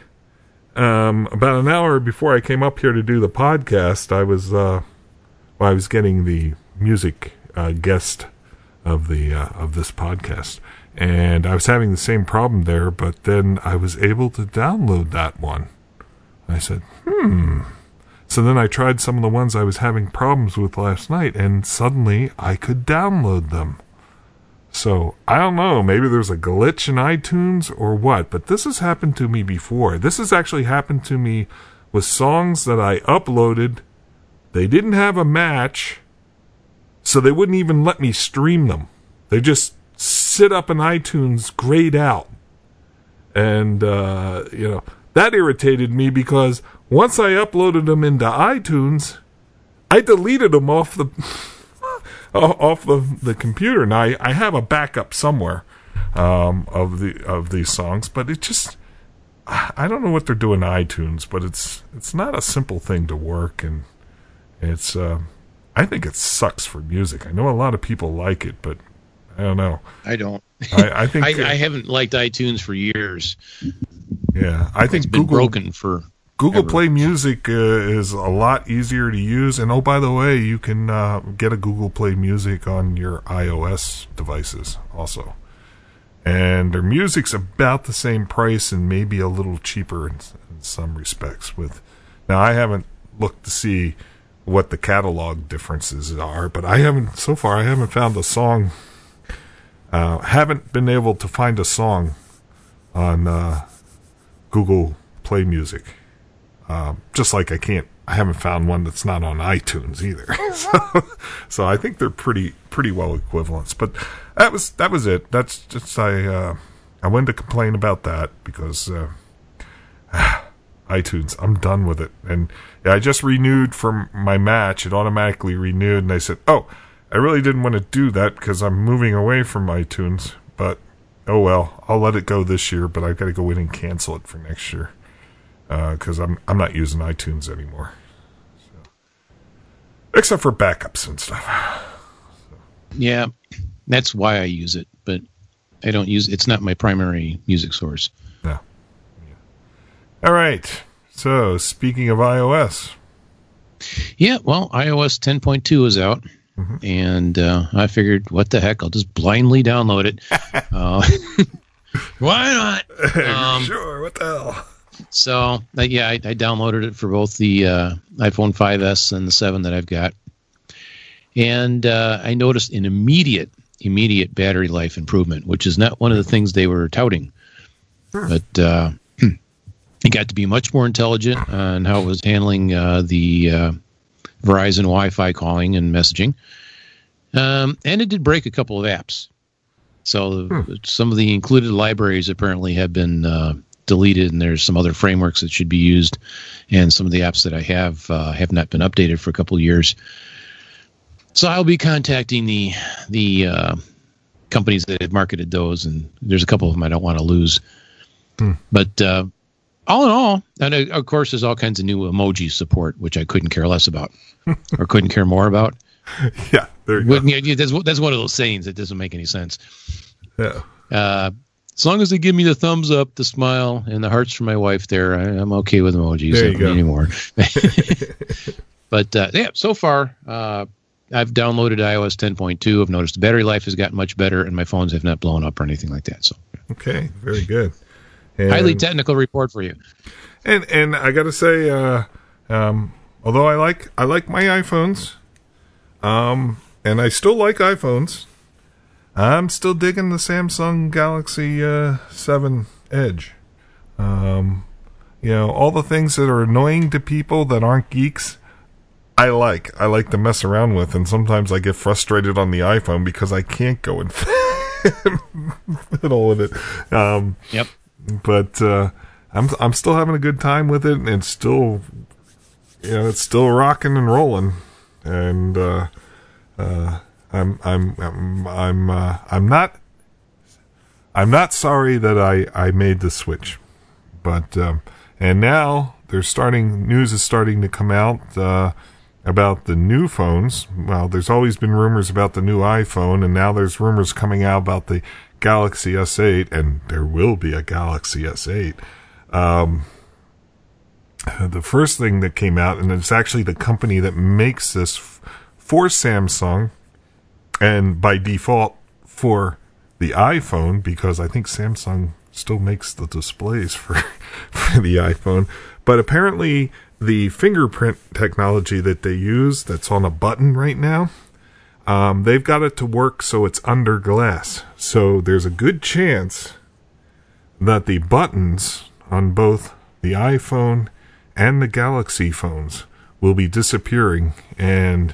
um, about an hour before I came up here to do the podcast, I was, uh, well, I was getting the music uh, guest of the uh, of this podcast, and I was having the same problem there. But then I was able to download that one. I said, hmm. So then I tried some of the ones I was having problems with last night, and suddenly I could download them. So, I don't know, maybe there's a glitch in iTunes or what, but this has happened to me before. This has actually happened to me with songs that I uploaded. They didn't have a match, so they wouldn't even let me stream them. They just sit up in iTunes, grayed out. And, uh, you know... That irritated me because once I uploaded them into iTunes, I deleted them off the off the, the computer. Now I, I have a backup somewhere um, of the of these songs, but it just I don't know what they're doing to iTunes, but it's it's not a simple thing to work, and it's uh, I think it sucks for music. I know a lot of people like it, but I don't know. I don't. I, I think I, it, I haven't liked iTunes for years. Yeah, I think it's been Google, broken for Google Play Music uh, is a lot easier to use. And oh, by the way, you can uh, get a Google Play Music on your iOS devices also. And their music's about the same price and maybe a little cheaper in, in some respects. With now, I haven't looked to see what the catalog differences are, but I haven't so far. I haven't found a song. Uh, haven't been able to find a song on. Uh, Google Play Music. Um, just like I can't, I haven't found one that's not on iTunes either. so, so I think they're pretty pretty well equivalents. But that was that was it. That's just I uh, I wanted to complain about that because uh, iTunes, I'm done with it. And I just renewed from my match. It automatically renewed, and I said, oh, I really didn't want to do that because I'm moving away from iTunes. But oh well, I'll let it go this year. But I've got to go in and cancel it for next year. Because uh, I'm I'm not using iTunes anymore, so. Except for backups and stuff. So. Yeah, that's why I use it, but I don't use it's not my primary music source. No. Yeah. All right. So speaking of iOS, yeah, well, iOS ten point two is out, mm-hmm. and uh, I figured, what the heck? I'll just blindly download it. uh, why not? Um, sure. What the hell? So, uh, yeah, I, I downloaded it for both the uh, iPhone five S and the seven that I've got. And uh, I noticed an immediate, immediate battery life improvement, which is not one of the things they were touting. Sure. But uh, it got to be much more intelligent on how it was handling uh, the uh, Verizon Wi-Fi calling and messaging. Um, and it did break a couple of apps. So hmm. some of the included libraries apparently have been... Uh, deleted, and there's some other frameworks that should be used, and some of the apps that I have uh, have not been updated for a couple of years. So I'll be contacting the the uh, companies that have marketed those, and there's a couple of them I don't want to lose. Hmm. But uh, all in all, and uh, of course, there's all kinds of new emoji support, which I couldn't care less about, or couldn't care more about. Yeah, there you go. Yeah, that's, that's one of those sayings that doesn't make any sense. Yeah. Uh, As long as they give me the thumbs up, the smile, and the hearts from my wife there, I, I'm okay with emojis there you go. anymore. But, uh, yeah, so far, uh, I've downloaded iOS ten point two. I've noticed the battery life has gotten much better, and my phones have not blown up or anything like that. So, okay, very good. And, highly technical report for you. And and I got to say, uh, um, although I like I like my iPhones, um, and I still like iPhones, I'm still digging the Samsung Galaxy uh, seven Edge. Um, you know, all the things that are annoying to people that aren't geeks, I like. I like to mess around with, and sometimes I get frustrated on the iPhone because I can't go and fiddle with it. Um, yep. But uh, I'm I'm still having a good time with it, and still, you know, it's still rocking and rolling, and. Uh, uh, I'm I'm I'm I'm uh, I'm not I'm not sorry that I, I made the switch, but um, and now they're starting news is starting to come out uh, about the new phones. Well, there's always been rumors about the new iPhone, and now there's rumors coming out about the Galaxy S eight, and there will be a Galaxy S eight. Um, the first thing that came out, and it's actually the company that makes this f- for Samsung. And by default for the iPhone, because I think Samsung still makes the displays for, for the iPhone. But apparently the fingerprint technology that they use that's on a button right now, um, they've got it to work so it's under glass. So there's a good chance that the buttons on both the iPhone and the Galaxy phones will be disappearing, and...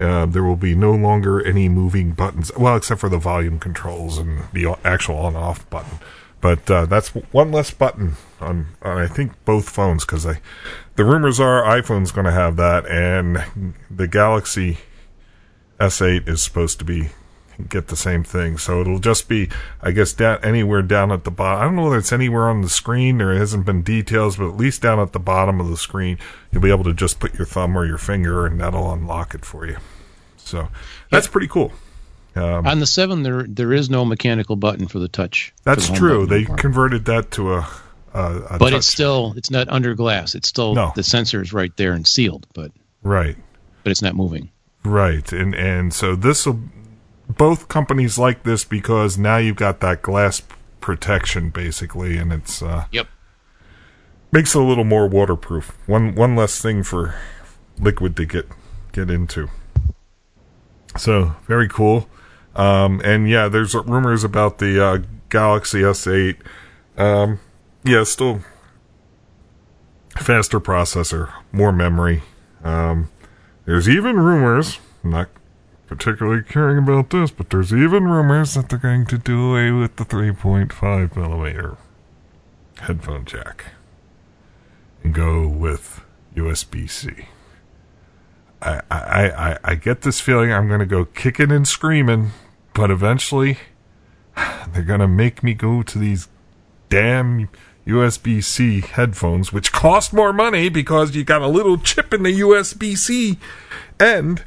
Uh, there will be no longer any moving buttons. Well, except for the volume controls and the actual on-off button. But uh, that's one less button on, on I think, both phones. Because the rumors are iPhone's going to have that. And the Galaxy S eight is supposed to be get the same thing. So it'll just be, I guess, down, anywhere down at the bottom. I don't know whether it's anywhere on the screen. There hasn't been details, but at least down at the bottom of the screen, you'll be able to just put your thumb or your finger, and that'll unlock it for you. So that's yeah. pretty cool. Um, on the seven, there there is no mechanical button for the touch. That's the true. They anymore. converted that to a, a, a But touch. It's still, it's not under glass. It's still, no. the sensor is right there and sealed, but right. But it's not moving. Right. And, and so this will... Both companies like this because now you've got that glass protection basically, and it's uh, yep makes it a little more waterproof. One one less thing for liquid to get get into. So very cool. Um, and yeah, there's rumors about the uh, Galaxy S eight. Um, yeah, still faster processor, more memory, Um, there's even rumors, I'm not particularly caring about this, but there's even rumors that they're going to do away with the three point five millimeter headphone jack and go with U S B C. I, I, I, I get this feeling I'm going to go kicking and screaming, but eventually they're going to make me go to these damn U S B C headphones, which cost more money because you got a little chip in the U S B C end,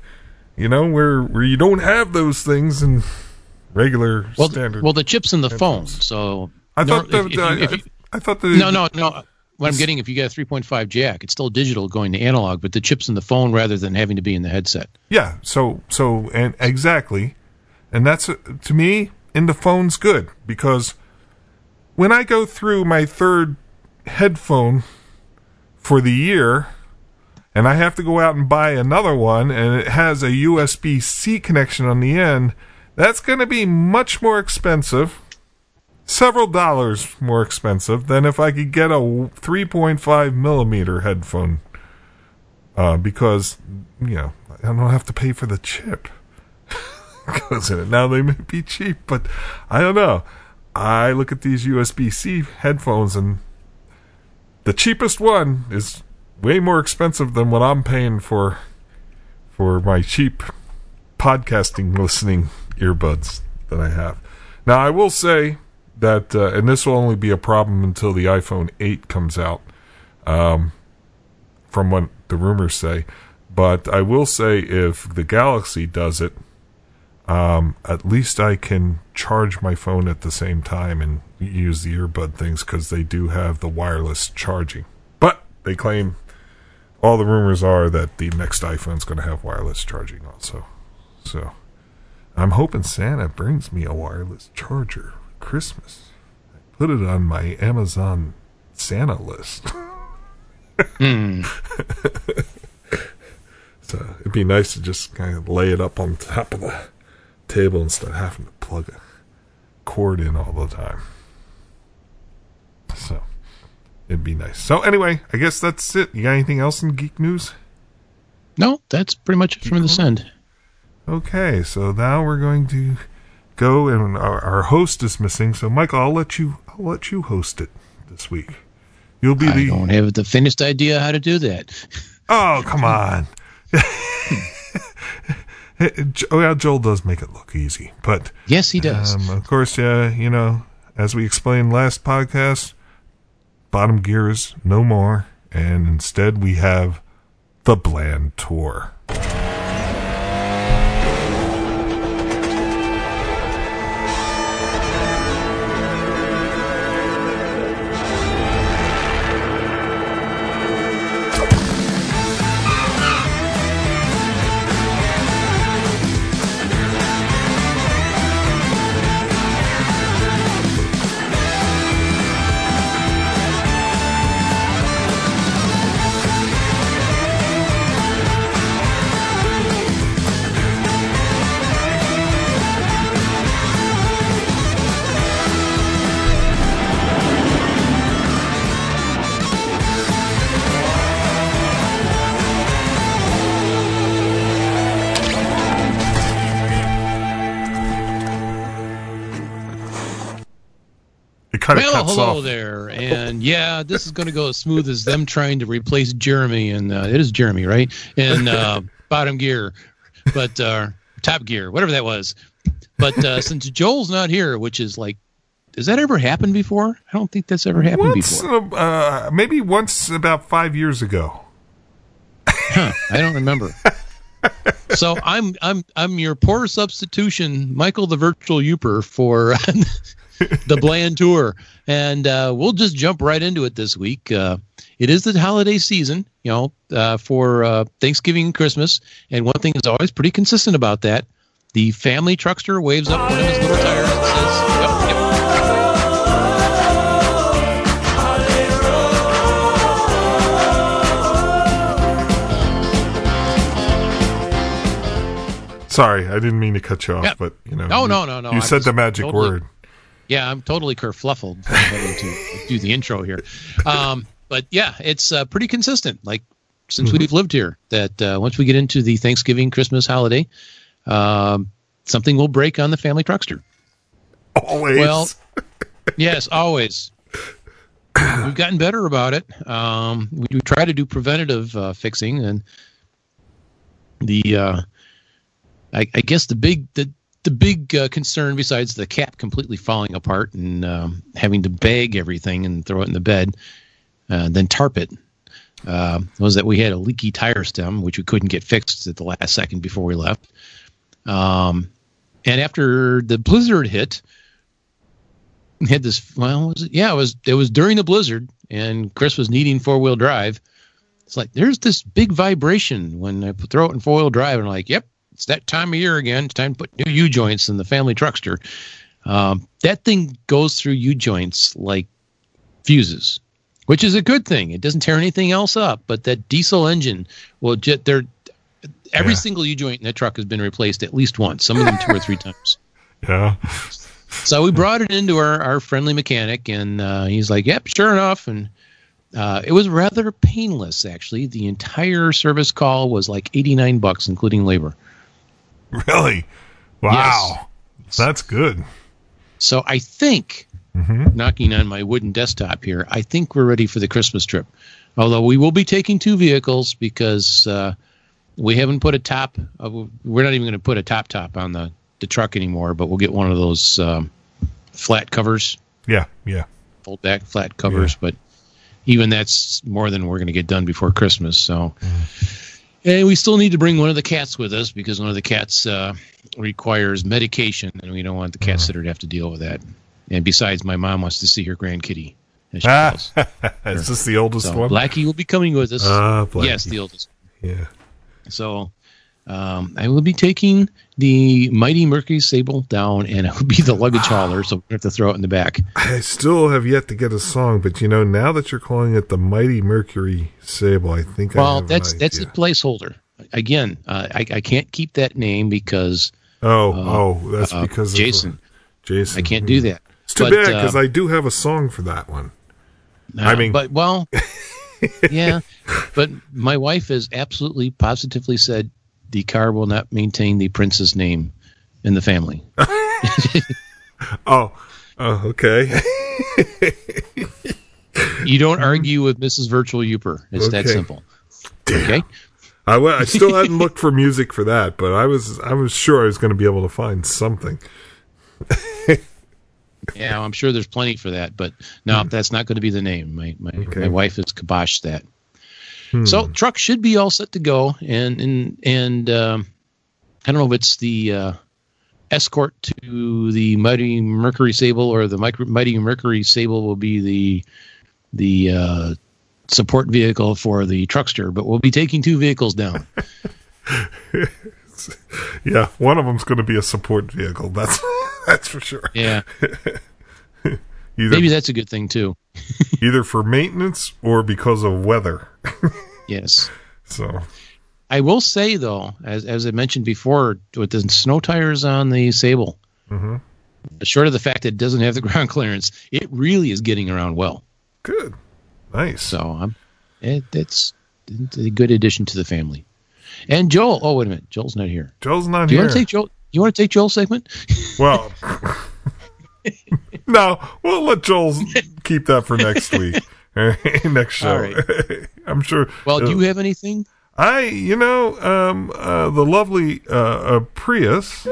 you know, where where you don't have those things in regular well, standard. Well, the chip's in the headphones. phone, so I nor- thought. If, the, if, I, if you, I, I thought the no, no, no. What I'm getting, if you get a three point five jack, it's still digital going to analog, but the chip's in the phone rather than having to be in the headset. Yeah. So so and exactly, and that's to me in the phone's good because. When I go through my third headphone for the year, and I have to go out and buy another one, and it has a U S B C connection on the end, that's going to be much more expensive, several dollars more expensive, than if I could get a three point five millimeter headphone, uh, because, you know, I don't have to pay for the chip. Goes in it. Now they may be cheap, but I don't know. I look at these U S B C headphones, and the cheapest one is way more expensive than what I'm paying for for my cheap podcasting listening earbuds that I have. Now, I will say that, uh, and this will only be a problem until the iPhone eight comes out, um, from what the rumors say, but I will say if the Galaxy does it, Um, at least I can charge my phone at the same time and use the earbud things because they do have the wireless charging. But they claim all the rumors are that the next iPhone's going to have wireless charging also. So I'm hoping Santa brings me a wireless charger for Christmas. I put it on my Amazon Santa list. mm. So it'd be nice to just kind of lay it up on top of the table instead of having to plug a cord in all the time. So it'd be nice. So anyway, I guess that's it. You got anything else in geek news? No, that's pretty much it from this end. Okay, so now we're going to go, and our, our host is missing. So Michael, I'll let you. I'll let you host it this week. You'll be. I the, don't have the finished idea how to do that. Oh, come on. Well, Joel does make it look easy, but yes, he does. Um, of course, yeah, you know, as we explained last podcast, Bottom Gear is no more, and instead we have the Bland Tour. Well, hello off. There, and yeah, this is going to go as smooth as them trying to replace Jeremy, and uh, it is Jeremy, right? And uh, Bottom Gear, but uh, Top Gear, whatever that was. But uh, since Joel's not here, which is like, has that ever happened before? I don't think that's ever happened once, before. Uh, maybe once about five years ago. Huh? I don't remember. So I'm I'm I'm your poor substitution, Michael the Virtual Youper, for. The Bland Tour, and uh, we'll just jump right into it this week. Uh, it is the holiday season, you know, uh, for uh, Thanksgiving and Christmas, and one thing is always pretty consistent about that. The family truckster waves up one of his little tires and says, yep, yep. Sorry, I didn't mean to cut you off, yep. But, you know, no, you, no, no, no. you I said the magic totally- word. Yeah, I'm totally kerfluffled to do the intro here. Um, but yeah, it's uh, pretty consistent. Like since mm-hmm. we've lived here that uh, once we get into the Thanksgiving, Christmas holiday, um, something will break on the family truckster. Always. Well, yes, always. We've gotten better about it. Um, we do try to do preventative uh, fixing, and the uh, I, I guess the big the the big uh, concern besides the cap completely falling apart and um, having to bag everything and throw it in the bed, uh, then tarp it, uh, was that we had a leaky tire stem which we couldn't get fixed at the last second before we left. Um, and after the blizzard hit. Had this well was it, yeah it was it was during the blizzard and Chris was needing four-wheel drive. It's like there's this big vibration when I throw it in four-wheel drive, and I'm like, yep, it's that time of year again. It's time to put new U-joints in the family truckster. Um, that thing goes through U-joints like fuses, which is a good thing. It doesn't tear anything else up, but that diesel engine will just there every yeah. single U-joint in that truck has been replaced at least once, some of them two or three times. Yeah. So we brought it into our, our friendly mechanic, and uh, he's like, yep, sure enough. And uh, it was rather painless, actually. The entire service call was like eighty-nine bucks, including labor. Really? Wow. Yes. That's good. So I think, mm-hmm. knocking on my wooden desktop here, I think we're ready for the Christmas trip. Although we will be taking two vehicles because uh, we haven't put a top. Uh, we're not even going to put a top top on the the truck anymore, but we'll get one of those um, flat covers. Yeah, yeah. Fold back flat covers, yeah. But even that's more than we're going to get done before Christmas. So, and we still need to bring one of the cats with us because one of the cats uh, requires medication, and we don't want the cats mm-hmm. that have to deal with that. And besides, my mom wants to see her grand kitty. As she ah, is this the oldest so one? Blackie will be coming with us. Uh, yes, the oldest. Yeah. So... Um, I will be taking the mighty Mercury Sable down, and it will be the luggage hauler, so we have to throw it in the back. I still have yet to get a song, but you know, now that you're calling it the mighty Mercury Sable, I think. Well, I have that's an idea. That's a placeholder. Again, uh, I, I can't keep that name because oh uh, oh that's uh, because Jason, of the, Jason, I can't do that. It's too but, bad because uh, I do have a song for that one. Uh, I mean, but well, yeah, but my wife has absolutely positively said. The car will not maintain the prince's name in the family. oh, oh, okay. You don't argue with Missus Virtual Uper. It's okay. That simple. Damn. Okay. I, w- I still hadn't looked for music for that, but I was I was sure I was going to be able to find something. Yeah, well, I'm sure there's plenty for that, but no, hmm. that's not going to be the name. My my, okay. my wife has kiboshed that. Hmm. So truck should be all set to go, and and and um, I don't know if it's the uh, escort to the mighty Mercury Sable or the micro, mighty Mercury Sable will be the the uh, support vehicle for the truckster, but we'll be taking two vehicles down. Yeah, one of them's going to be a support vehicle. That's that's for sure. Yeah. Either, Maybe that's a good thing, too. Either for maintenance or because of weather. Yes. So, I will say, though, as as I mentioned before, with the snow tires on the Sable, mm-hmm. short of the fact that it doesn't have the ground clearance, it really is getting around well. Good. Nice. So, um, it, it's a good addition to the family. And Joel. Oh, wait a minute. Joel's not here. Joel's not Do you here. Want to take Joel, you want to take Joel's segment? Well... No, we'll let Joel keep that for next week, next show. All right. I'm sure. Well, do you have anything? I, you know, um, uh, the lovely uh, uh, Prius.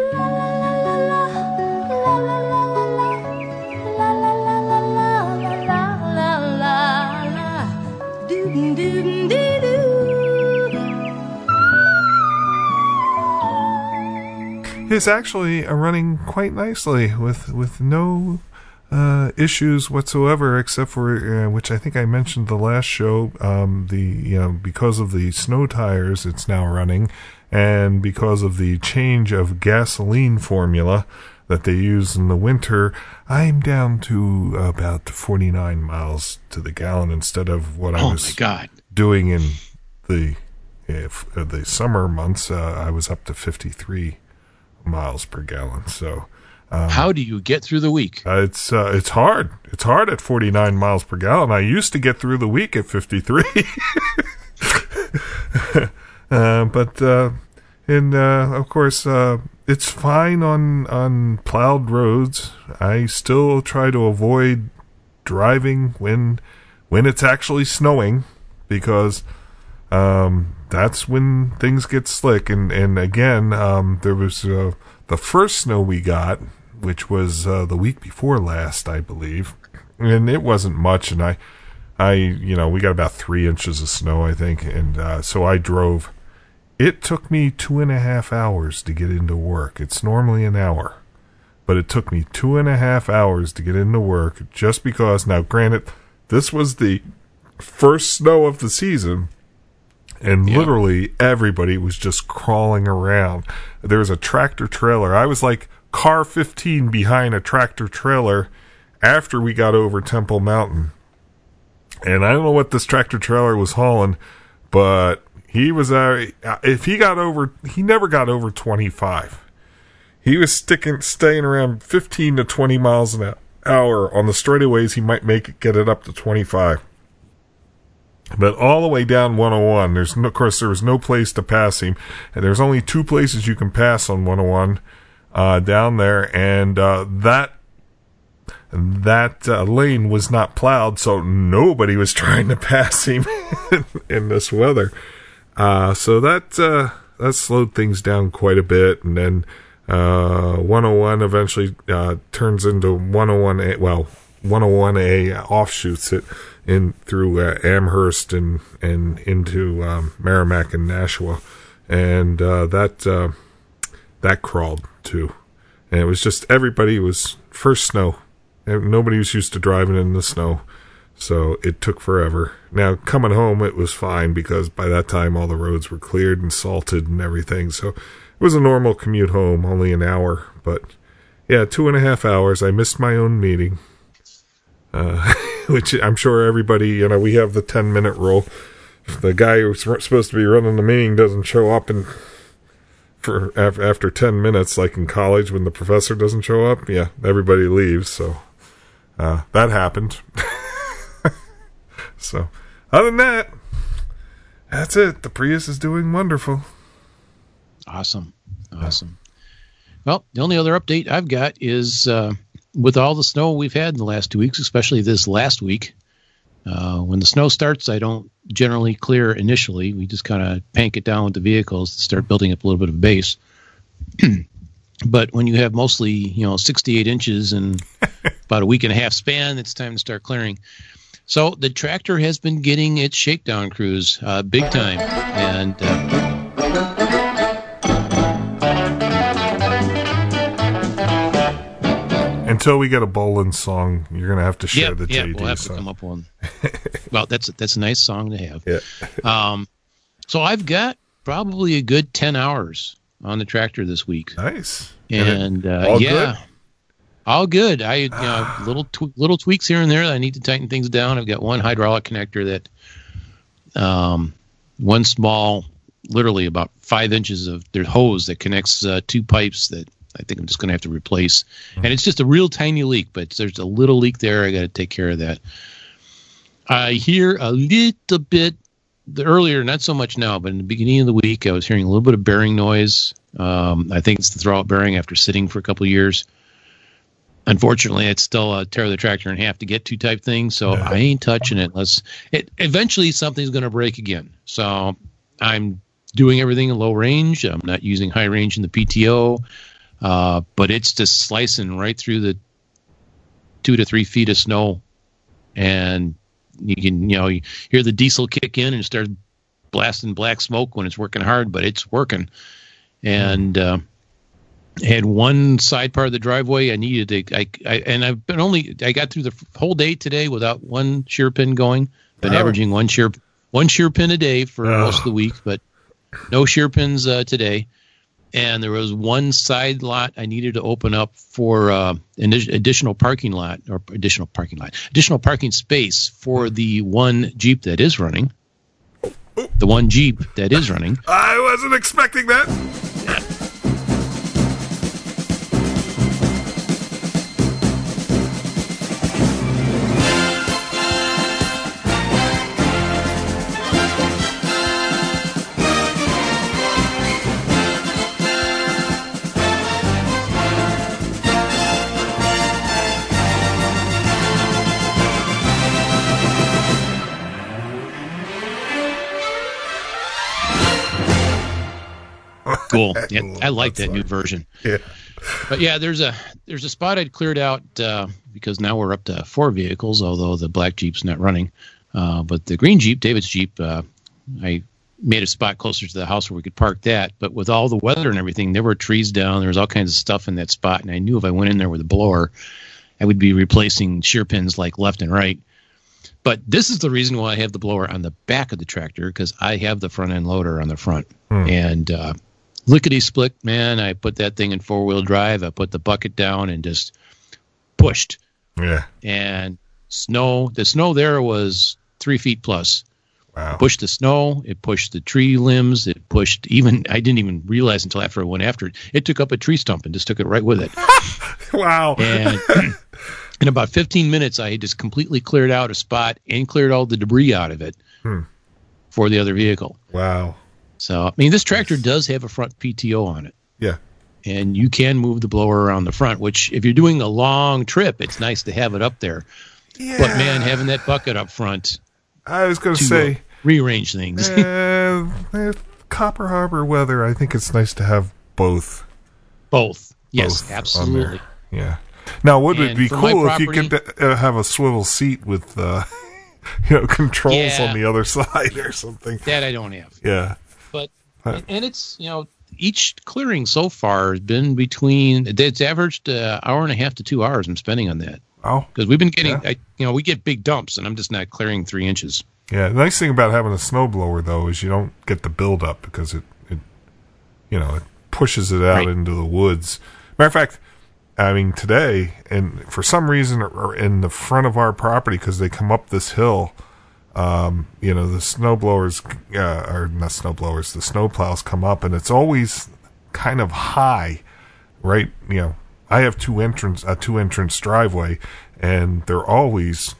It's actually running quite nicely with with no. Uh, issues whatsoever, except for uh, which I think I mentioned the last show. Um, the you know because of the snow tires, it's now running, and because of the change of gasoline formula that they use in the winter, I'm down to about forty-nine miles to the gallon instead of what oh I was doing in the if, uh, the summer months. Uh, I was up to fifty-three miles per gallon, so. Um, How do you get through the week? Uh, it's uh, it's hard. It's hard at forty-nine miles per gallon. I used to get through the week at fifty-three. uh, but uh, and uh, of course uh, it's fine on on plowed roads. I still try to avoid driving when when it's actually snowing, because um, that's when things get slick. And and again, um, there was uh, the first snow we got, which was uh, the week before last, I believe, and it wasn't much. And I. I, you know, we got about three inches of snow, I think, and uh, so I drove. It took me two and a half hours to get into work. It's normally an hour, but it took me two and a half hours to get into work just because, now granted, this was the first snow of the season, and yeah. Literally everybody was just crawling around. There was a tractor trailer. I was like car fifteen behind a tractor trailer after we got over Temple Mountain. And I don't know what this tractor trailer was hauling, but he was, uh, if he got over, he never got over twenty-five. He was sticking, staying around fifteen to twenty miles an hour on the straightaways. He might make it, get it up to twenty-five. But all the way down one oh one, there's no, of course, there was no place to pass him. And there's only two places you can pass on one oh one, uh, down there. And, uh, that, That uh, lane was not plowed, so nobody was trying to pass him in, in this weather. Uh, so that uh, that slowed things down quite a bit. And then uh, one oh one eventually uh, turns into one oh one A. Well, one oh one A offshoots it in through uh, Amherst and and into um, Merrimack and Nashua, and uh, that uh, that crawled too. And it was just everybody was first snow. Nobody was used to driving in the snow, so it took forever. Now, coming home, it was fine because by that time, all the roads were cleared and salted and everything. So it was a normal commute home, only an hour. But, yeah, two and a half hours. I missed my own meeting, uh, which I'm sure everybody, you know, we have the ten-minute rule. If the guy who's supposed to be running the meeting doesn't show up and for after ten minutes, like in college when the professor doesn't show up, yeah, everybody leaves, so... Uh, that happened. So, other than that, that's it. The Prius is doing wonderful. Awesome. Awesome. Well, the only other update I've got is uh, with all the snow we've had in the last two weeks, especially this last week, uh, when the snow starts, I don't generally clear initially. We just kind of pank it down with the vehicles to start building up a little bit of base. But when you have mostly, you know, sixty-eight inches and... about a week and a half span, it's time to start clearing. So the tractor has been getting its shakedown cruise uh, big time. And uh, until we get a Boland song, you're going to have to share yeah, the yeah, J D. Yeah, we'll have song. To come up with one. Well, that's, that's a nice song to have. Yeah. um, so I've got probably a good ten hours on the tractor this week. Nice. And, and uh, all yeah. Good? All good. I you know, little tw- little tweaks here and there. I need to tighten things down. I've got one hydraulic connector that, um, one small, literally about five inches of their hose that connects uh, two pipes that I think I'm just going to have to replace. And it's just a real tiny leak, but there's a little leak there. I got to take care of that. I hear a little bit the earlier, not so much now, but in the beginning of the week, I was hearing a little bit of bearing noise. Um, I think it's the throwout bearing after sitting for a couple of years. Unfortunately, it's still a tear the tractor in half to get to type thing, so yeah. I ain't touching it unless it eventually something's going to break again. So I'm doing everything in low range. I'm not using high range in the P T O, uh, but it's just slicing right through the two to three feet of snow, and you can you know you hear the diesel kick in and start blasting black smoke when it's working hard, but it's working, and. Uh, Had one side part of the driveway I needed to, I, I and I've been only I got through the whole day today without one shear pin going. Been oh. averaging one shear one shear pin a day for oh. most of the week, but no shear pins uh, today. And there was one side lot I needed to open up for uh, an additional parking lot or additional parking lot, additional parking space for the one Jeep that is running. The one Jeep that is running. I wasn't expecting that. Yeah. Cool. Yeah, cool. I like That's that like, new version. Yeah. But yeah, there's a there's a spot I'd cleared out uh, because now we're up to four vehicles, although the black Jeep's not running. Uh, but the green Jeep, David's Jeep, uh, I made a spot closer to the house where we could park that. But with all the weather and everything, there were trees down. There was all kinds of stuff in that spot. And I knew if I went in there with a blower, I would be replacing shear pins like left and right. But this is the reason why I have the blower on the back of the tractor, because I have the front end loader on the front. Hmm. And uh, lickety split, man, I put that thing in four wheel drive. I put the bucket down and just pushed. Yeah. And snow, the snow there was three feet plus. Wow. It pushed the snow. It pushed the tree limbs. It pushed even, I didn't even realize until after I went after it. It took up a tree stump and just took it right with it. Wow. And in about fifteen minutes, I had just completely cleared out a spot and cleared all the debris out of it hmm. for the other vehicle. Wow. So, I mean, this tractor does have a front P T O on it. Yeah. And you can move the blower around the front, which if you're doing a long trip, it's nice to have it up there. Yeah. But, man, having that bucket up front. I was going to say. Rearrange things. uh, Copper Harbor weather, I think it's nice to have both. Both. Yes, both absolutely. Yeah. Now, would it be cool property, if you could uh, have a swivel seat with, uh, you know, controls yeah, on the other side or something? That I don't have. Yeah. But, uh, and it's, you know, each clearing so far has been between, it's averaged an hour and a half to two hours I'm spending on that. Oh. Because we've been getting, yeah. I, you know, we get big dumps and I'm just not clearing three inches. Yeah. The nice thing about having a snowblower, though, is you don't get the buildup because it, it, you know, it pushes it out right. into the woods. Matter of fact, I mean, today, and for some reason, are in the front of our property because they come up this hill. Um, you know, the snowblowers, uh, or not snowblowers, the snowplows come up, and it's always kind of high, right? You know, I have two entrance, a two entrance driveway, and they're always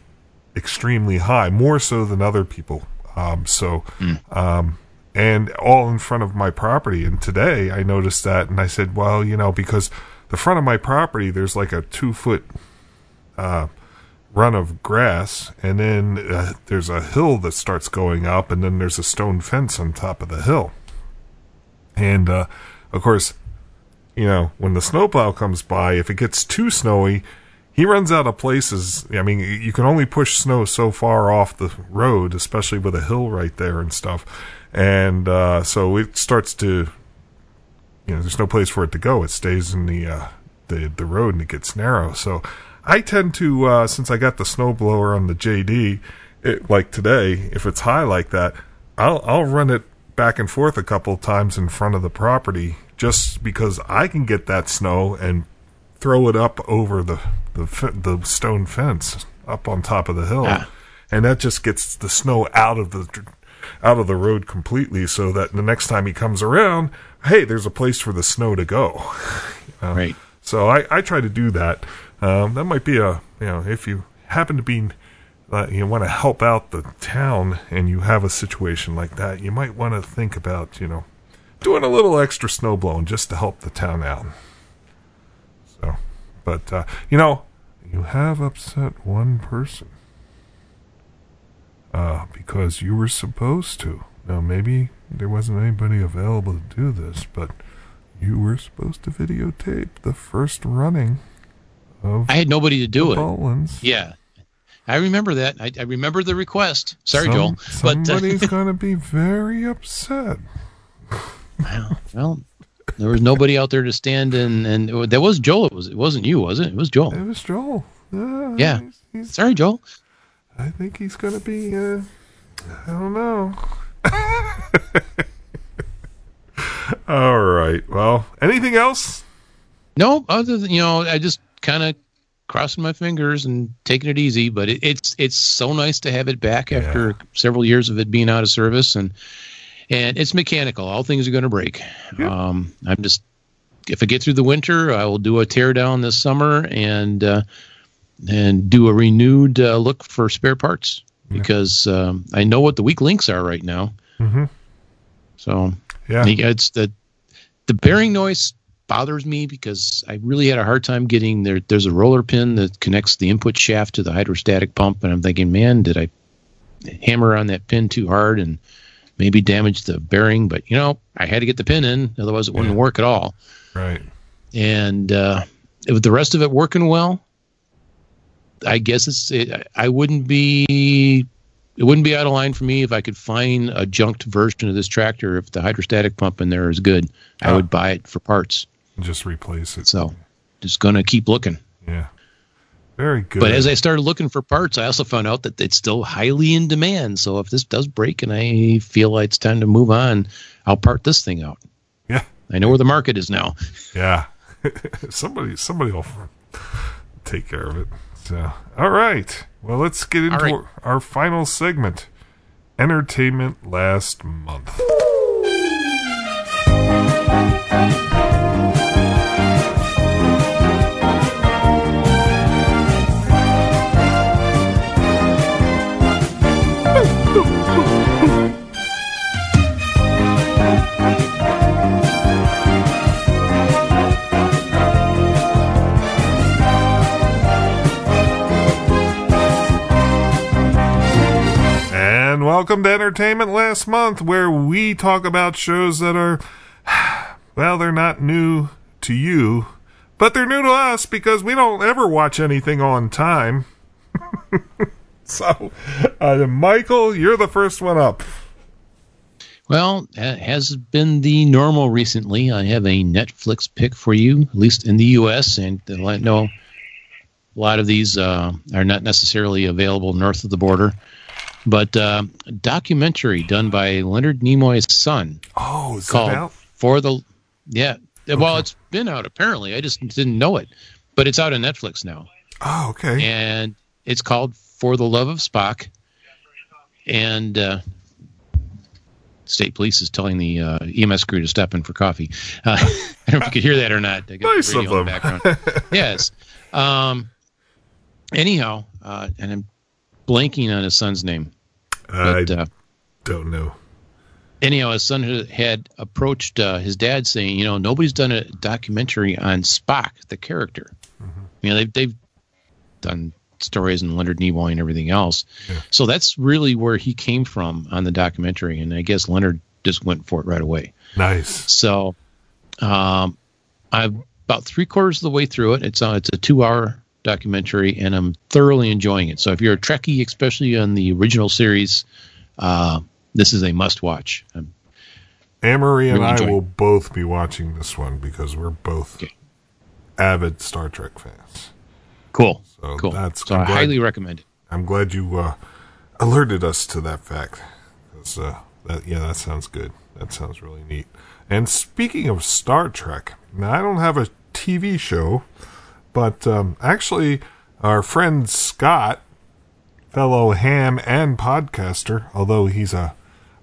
extremely high, more so than other people. Um, so, mm. um, and all in front of my property. And today, I noticed that, and I said, well, you know, because the front of my property, there's like a two-foot uh, run of grass, and then uh, there's a hill that starts going up, and then there's a stone fence on top of the hill. And, uh, of course, you know, when the snowplow comes by, if it gets too snowy, he runs out of places. I mean, you can only push snow so far off the road, especially with a hill right there and stuff. And uh, so it starts to... You know, there's no place for it to go. It stays in the uh, the the road and it gets narrow. So I tend to, uh, since I got the snowblower on the J D, it, like today, if it's high like that, I'll I'll run it back and forth a couple of times in front of the property just because I can get that snow and throw it up over the the, the stone fence up on top of the hill, ah. and that just gets the snow out of the. out of the road completely so that the next time he comes around, hey, there's a place for the snow to go. Uh, right. So I, I try to do that. Um, that might be a, you know, if you happen to be, uh, you want to help out the town and you have a situation like that, you might want to think about, you know, doing a little extra snow blowing just to help the town out. So, but, uh, you know, you have upset one person. Uh, because you were supposed to. Now, maybe there wasn't anybody available to do this, but you were supposed to videotape the first running of I had nobody to do it. Ballins. Yeah. I remember that. I, I remember the request. Sorry, Some, Joel. But, somebody's uh, going to be very upset. Well, well, there was nobody out there to stand in. And, and that was Joel. It, was, it wasn't you, was it? It was Joel. It was Joel. Uh, yeah. He's, he's, Sorry, Joel. I think he's going to be, uh, I don't know. All right. Well, anything else? No, other than, you know, I just kind of crossing my fingers and taking it easy. But it, it's it's so nice to have it back yeah. after several years of it being out of service. And and it's mechanical. All things are going to break. Yeah. Um, I'm just, if I get through the winter, I will do a tear down this summer and, uh, and do a renewed uh, look for spare parts because um, I know what the weak links are right now. Mm-hmm. So yeah, it's the the bearing noise bothers me because I really had a hard time getting there. There's a roller pin that connects the input shaft to the hydrostatic pump, and I'm thinking, man, did I hammer on that pin too hard and maybe damaged the bearing, but, you know, I had to get the pin in, otherwise it wouldn't yeah. work at all. Right. And uh, with the rest of it working well, I guess it's, it, I wouldn't be, it wouldn't be out of line for me if I could find a junked version of this tractor. If the hydrostatic pump in there is good, ah. I would buy it for parts. Just replace it. So just going to keep looking. Yeah. Very good. But as I started looking for parts, I also found out that it's still highly in demand. So if this does break and I feel like it's time to move on, I'll part this thing out. Yeah. I know where the market is now. Yeah. somebody somebody will take care of it. So, all right. Well, let's get into right. our final segment. Entertainment last month. Welcome to Entertainment Last Month, where we talk about shows that are, well, they're not new to you, but they're new to us because we don't ever watch anything on time. So, uh, Michael, you're the first one up. Well, that has been the normal recently. I have a Netflix pick for you, at least in the U S, and I know a lot of these uh, are not necessarily available north of the border. But uh, a documentary done by Leonard Nimoy's son. Oh, is that out? For the, yeah. Okay. Well, it's been out apparently. I just didn't know it. But it's out on Netflix now. Oh, okay. And it's called For the Love of Spock. And uh, state police is telling the uh, E M S crew to step in for coffee. Uh, I don't know if you could hear that or not. I got nice the radio of them. In the background. Yes. Um, anyhow, uh, and I'm blanking on his son's name. But, I uh, don't know. Anyhow, his son had approached uh, his dad saying, you know, nobody's done a documentary on Spock, the character. Mm-hmm. You know, they've, they've done stories and Leonard Nimoy and everything else. Yeah. So that's really where he came from on the documentary. And I guess Leonard just went for it right away. Nice. So um, I'm about three quarters of the way through it. It's, uh, it's a two-hour documentary, and I'm thoroughly enjoying it. So if you're a Trekkie, especially on the original series, uh, this is a must-watch. Anne-Marie really and I will it. both be watching this one because we're both okay. avid Star Trek fans. Cool. So, cool. That's, so I glad, highly recommend it. I'm glad you uh, alerted us to that fact. Uh, that, yeah, that sounds good. That sounds really neat. And speaking of Star Trek, now I don't have a T V show, but um, actually, our friend Scott, fellow ham and podcaster, although he's a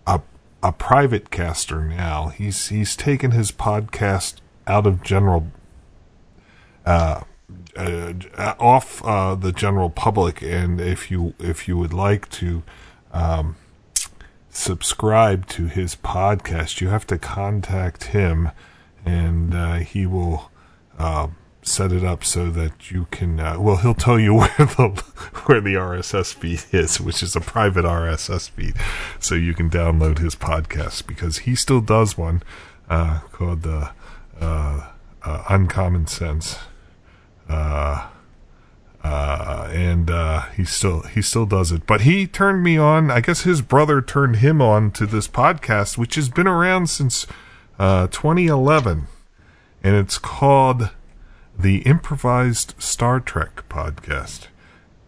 a, a private caster now, he's he's taken his podcast out of general, uh, uh, off uh, the general public. And if you if you would like to um, subscribe to his podcast, you have to contact him, and uh, he will. Uh, set it up so that you can uh, well he'll tell you where the where the R S S feed is, which is a private R S S feed, so you can download his podcast, because he still does one uh called uh, uh, uh Uncommon Sense, uh uh and uh he still he still does it. But he turned me on, I guess his brother turned him on to this podcast, which has been around since uh twenty eleven, and it's called The Improvised Star Trek Podcast.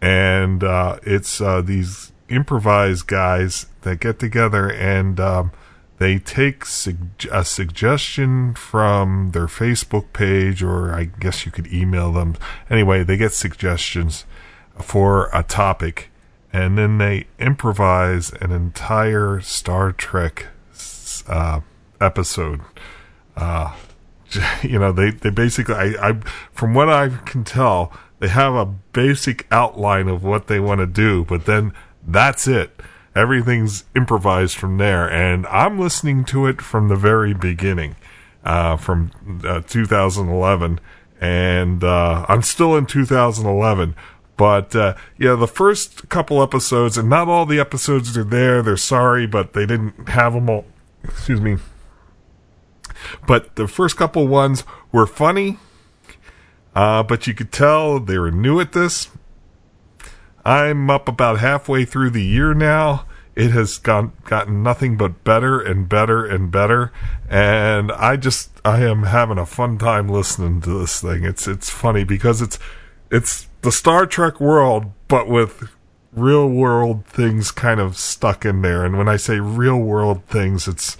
And uh, it's uh, these improvised guys that get together, and um, they take sug- a suggestion from their Facebook page, or I guess you could email them. Anyway, they get suggestions for a topic, and then they improvise an entire Star Trek uh, episode. Uh You know, they, they basically, I, I, from what I can tell, they have a basic outline of what they want to do, but then that's it. Everything's improvised from there. And I'm listening to it from the very beginning, uh, from uh, twenty eleven. And uh, I'm still in two thousand eleven, But, uh, you know, the first couple episodes, and not all the episodes are there, they're sorry, but they didn't have them all. Excuse me. But the first couple ones were funny, uh, but you could tell they were new at this. I'm up about halfway through the year now. It has gone, gotten nothing but better and better and better. And I just, I am having a fun time listening to this thing. It's, it's funny because it's, it's the Star Trek world, but with real world things kind of stuck in there. And when I say real world things, it's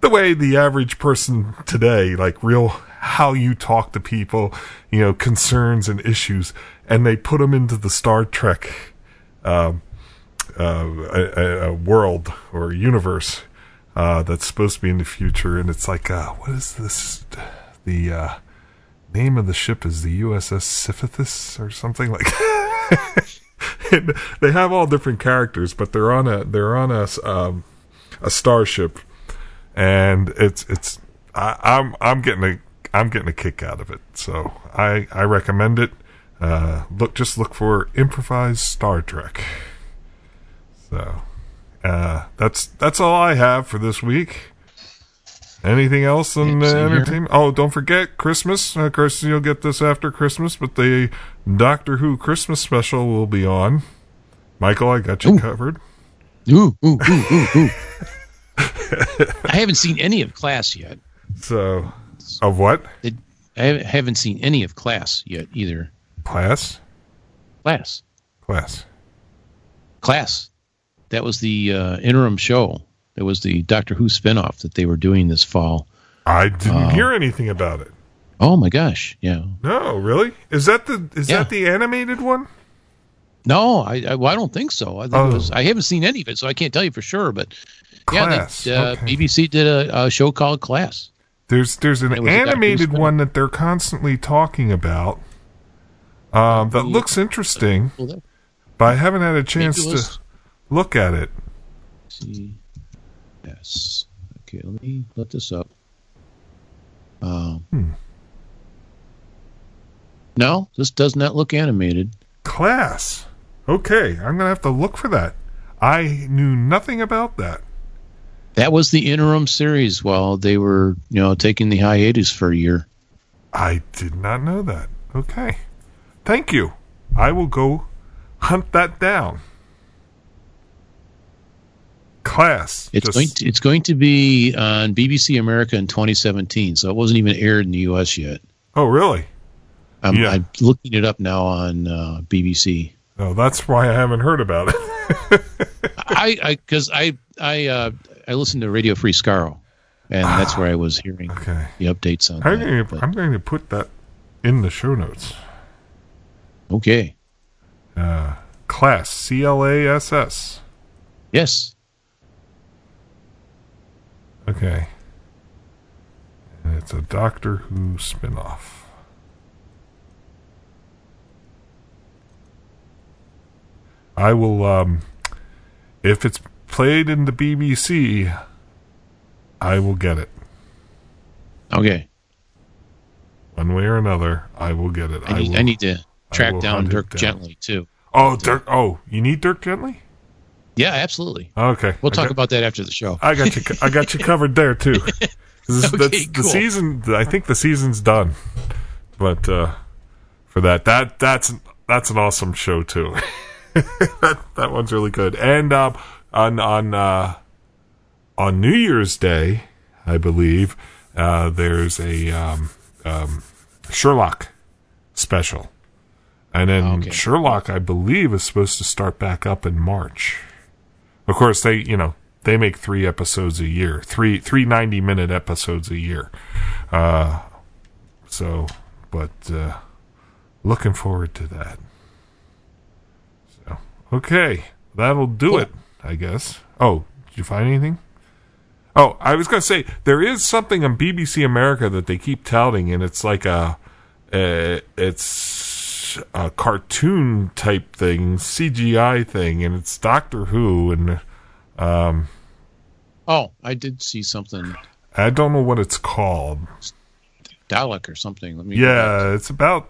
the way the average person today, like real, how you talk to people, you know, concerns and issues. And they put them into the Star Trek, um, Uh, a, a world or universe uh, that's supposed to be in the future, and it's like, uh, what is this? The uh, name of the ship is the U S S Sisyphus or something like. And they have all different characters, but they're on a they're on a um, a starship, and it's it's I, I'm I'm getting a I'm getting a kick out of it, so I I recommend it. Uh, look, just look for Improvised Star Trek. So, uh, that's that's all I have for this week. Anything else in uh, entertainment? Oh, don't forget Christmas. Of course, you'll get this after Christmas, but the Doctor Who Christmas special will be on. Michael, I got you ooh. covered. Ooh, ooh, ooh, ooh, ooh. I haven't seen any of Class yet. So, of what? It, I haven't seen any of Class yet either. Class? Class. Class. Class. That was the uh, interim show. That was the Doctor Who spinoff that they were doing this fall. I didn't uh, hear anything about it. Oh my gosh! Yeah. No, really? Is that the is yeah. that the animated one? No, I I, well, I don't think so. I think oh. it was, I haven't seen any of it, so I can't tell you for sure. But Class. yeah, that, uh, okay. B B C did a, a show called Class. There's there's an animated one that they're constantly talking about. Um, that looks interesting, but I haven't had a chance to. Look at it. See, yes. Okay, let me look this up. Um, hmm. No, this does not look animated. Class. Okay, I'm gonna have to look for that. I knew nothing about that. That was the interim series while they were, you know, taking the hiatus for a year. I did not know that. Okay, thank you. I will go hunt that down. Class. It's just, going to, it's going to be on B B C America in twenty seventeen, so it wasn't even aired in the U S yet. Oh, really? I'm, yeah. I'm looking it up now on uh, B B C. Oh, that's why I haven't heard about it. I because I I I, uh, I listened to Radio Free Scarrow, and ah, that's where I was hearing okay. the updates on. I'm that, going to, I'm going to put that in the show notes. Okay. Uh, Class. C L A S S. Yes. Okay. And it's a Doctor Who spinoff. I will, um, if it's played in the B B C, I will get it. Okay. One way or another, I will get it. I need, I will, I need to track down Dirk down. Gently, too. Oh, Dirk. Oh, you need Dirk Gently? Yeah, absolutely. Okay, we'll talk got, about that after the show. I got you. I got you covered there too. This, okay, that's, cool. The season. I think the season's done, but uh, for that, that that's that's an awesome show too. that that one's really good. And uh, on on uh, on New Year's Day, I believe uh, there's a um, um, Sherlock special, and then okay. Sherlock, I believe, is supposed to start back up in March. Of course, they, you know, they make three episodes a year, three three ninety minute episodes a year. Uh, so, but uh, looking forward to that. So, okay, that'll do cool. it, I guess. Oh, did you find anything? Oh, I was gonna say there is something on B B C America that they keep touting, and it's like a, a it's a cartoon type thing, C G I thing, and it's Doctor Who, and um oh I did see something. I don't know what it's called. Dalek or something. Let me yeah it's about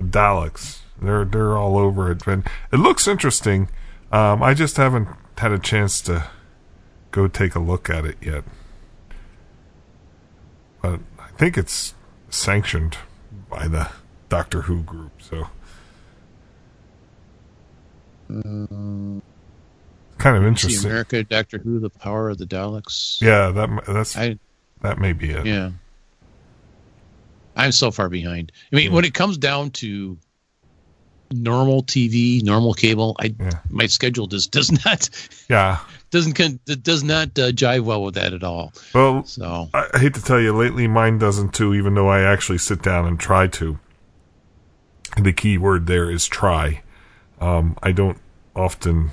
Daleks. They're they're all over it. And it looks interesting. Um, I just haven't had a chance to go take a look at it yet. But I think it's sanctioned by the Doctor Who group, so mm. kind of interesting. See America, Doctor Who, The Power of the Daleks. Yeah, that that's I, that may be it. Yeah, I'm so far behind. I mean, mm. when it comes down to normal T V, normal cable, I yeah. my schedule just does not. Yeah, doesn't it does not uh, jive well with that at all. Well, so I, I hate to tell you, lately mine doesn't too. Even though I actually sit down and try to. The key word there is try. Um, I don't often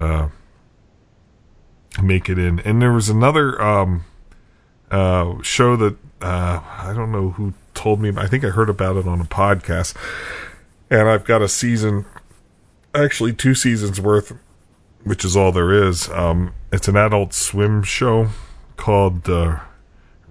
uh, make it in. And there was another um, uh, show that uh, I don't know who told me. I think I heard about it on a podcast. And I've got a season, actually two seasons worth, which is all there is. Um, it's an Adult Swim show called uh,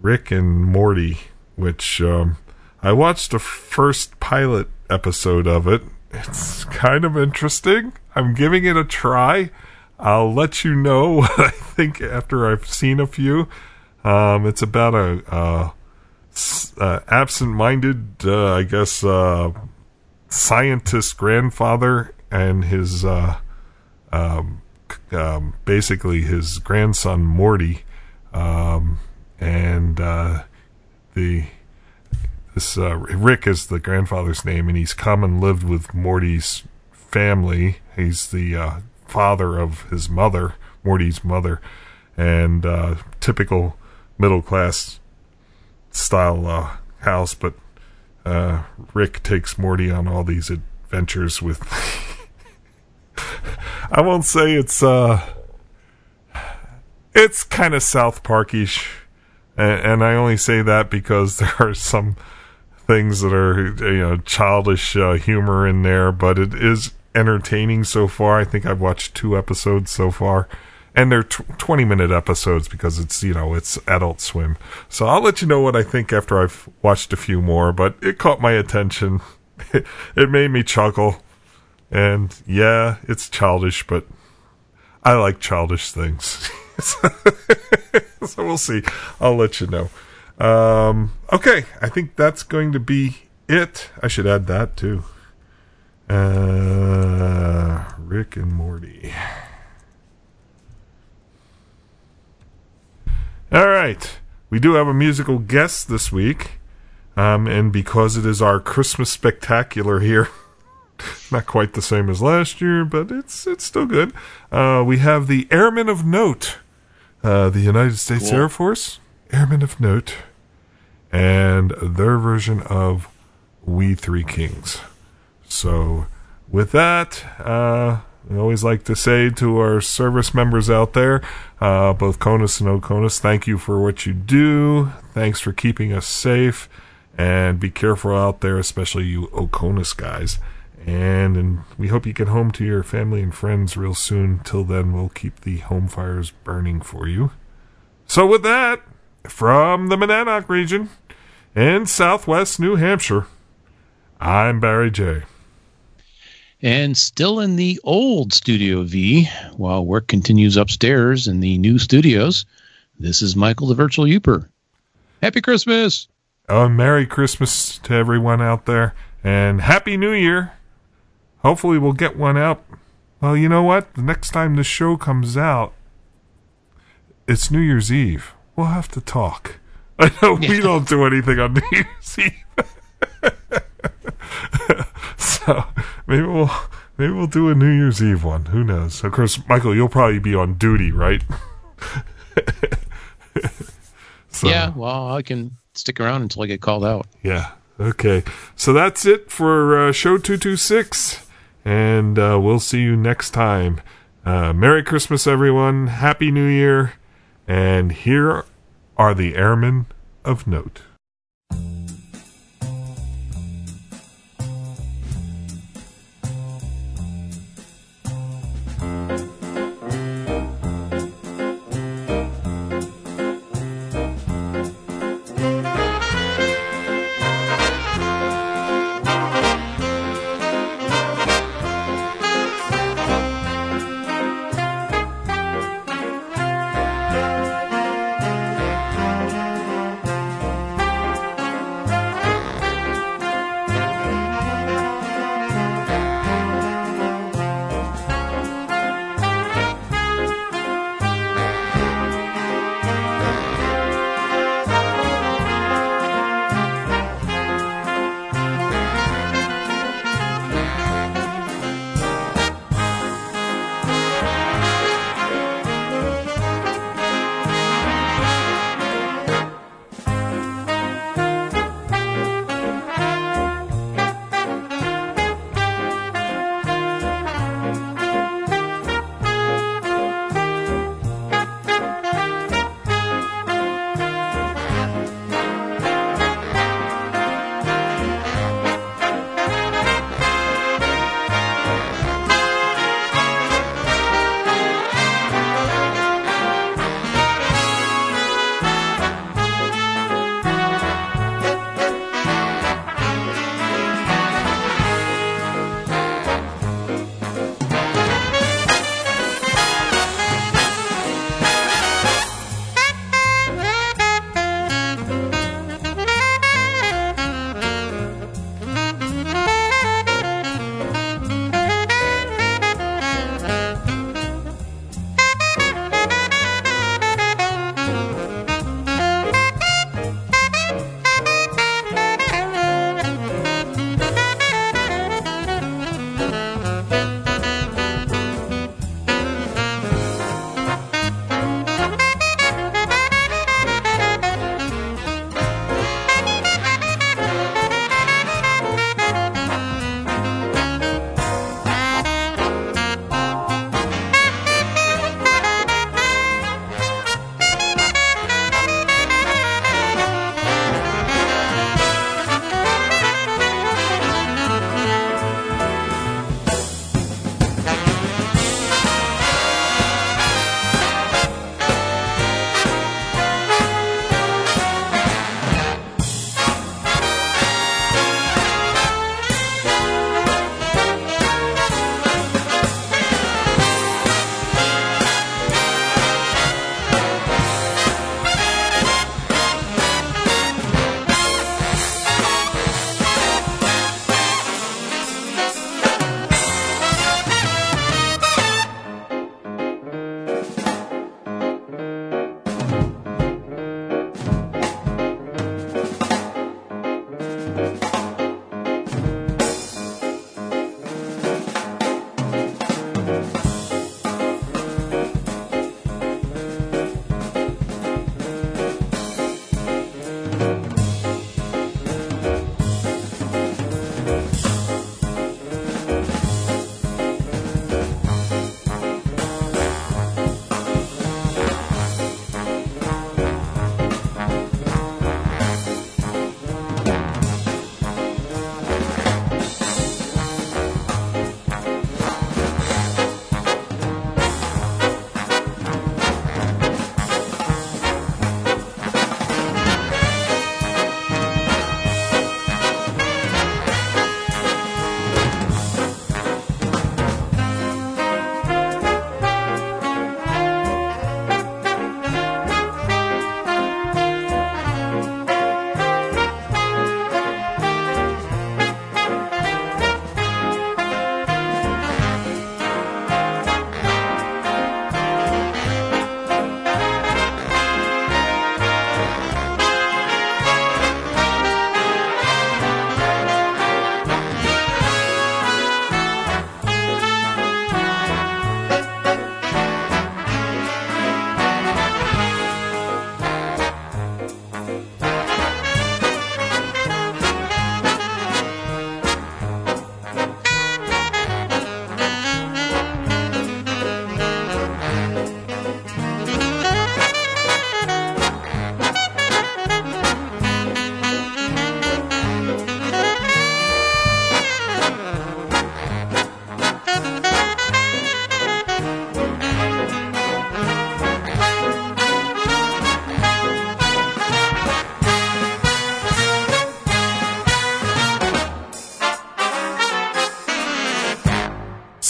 Rick and Morty, which... Um, I watched the first pilot episode of it. It's kind of interesting. I'm giving it a try. I'll let you know what I think after I've seen a few. Um, it's about a uh, uh, absent-minded, uh, I guess, uh, scientist grandfather and his uh, um, um, basically his grandson Morty, um, and uh, the. This uh, Rick is the grandfather's name, and he's come and lived with Morty's family. He's the uh, father of his mother, Morty's mother, and uh, typical middle-class style uh, house. But uh, Rick takes Morty on all these adventures with... I won't say it's... Uh, it's kind of South Park-ish, and, and I only say that because there are some... things that are, you know, childish uh, humor in there, but it is entertaining so far. I think I've watched two episodes so far, and they're twenty minute episodes because it's, you know, it's Adult Swim. So I'll let you know what I think after I've watched a few more, but it caught my attention. It made me chuckle. And yeah, it's childish, but I like childish things. so, so we'll see. I'll let you know. Um, okay, I think that's going to be it. I should add that too. Uh, Rick and Morty. All right, we do have a musical guest this week. Um, and because it is our Christmas spectacular here, not quite the same as last year, but it's, it's still good. Uh, we have the Airmen of Note, uh, the United States cool. Air Force. Airmen of Note, and their version of We Three Kings. So with that, uh, we always like to say to our service members out there, uh, both CONUS and O CONUS, thank you for what you do. Thanks for keeping us safe, and be careful out there, especially you O CONUS guys. And, and we hope you get home to your family and friends real soon. Till then, we'll keep the home fires burning for you. So with that, from the Monadnock region in southwest New Hampshire, I'm Barry J. And still in the old Studio V, while work continues upstairs in the new studios, this is Michael the Virtual Youper. Happy Christmas! Oh, Merry Christmas to everyone out there, and Happy New Year! Hopefully we'll get one out. Well, you know what? The next time the show comes out, it's New Year's Eve. We'll have to talk. I know we don't do anything on New Year's Eve. So maybe we'll maybe we'll do a New Year's Eve one. Who knows? Of course, Michael, you'll probably be on duty, right? So, yeah, well, I can stick around until I get called out. Yeah, okay. So that's it for uh, show two twenty-six, and uh, we'll see you next time. Uh, Merry Christmas, everyone. Happy New Year. And here are the Airmen of Note.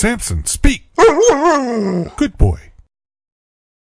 Samson, speak. Good boy.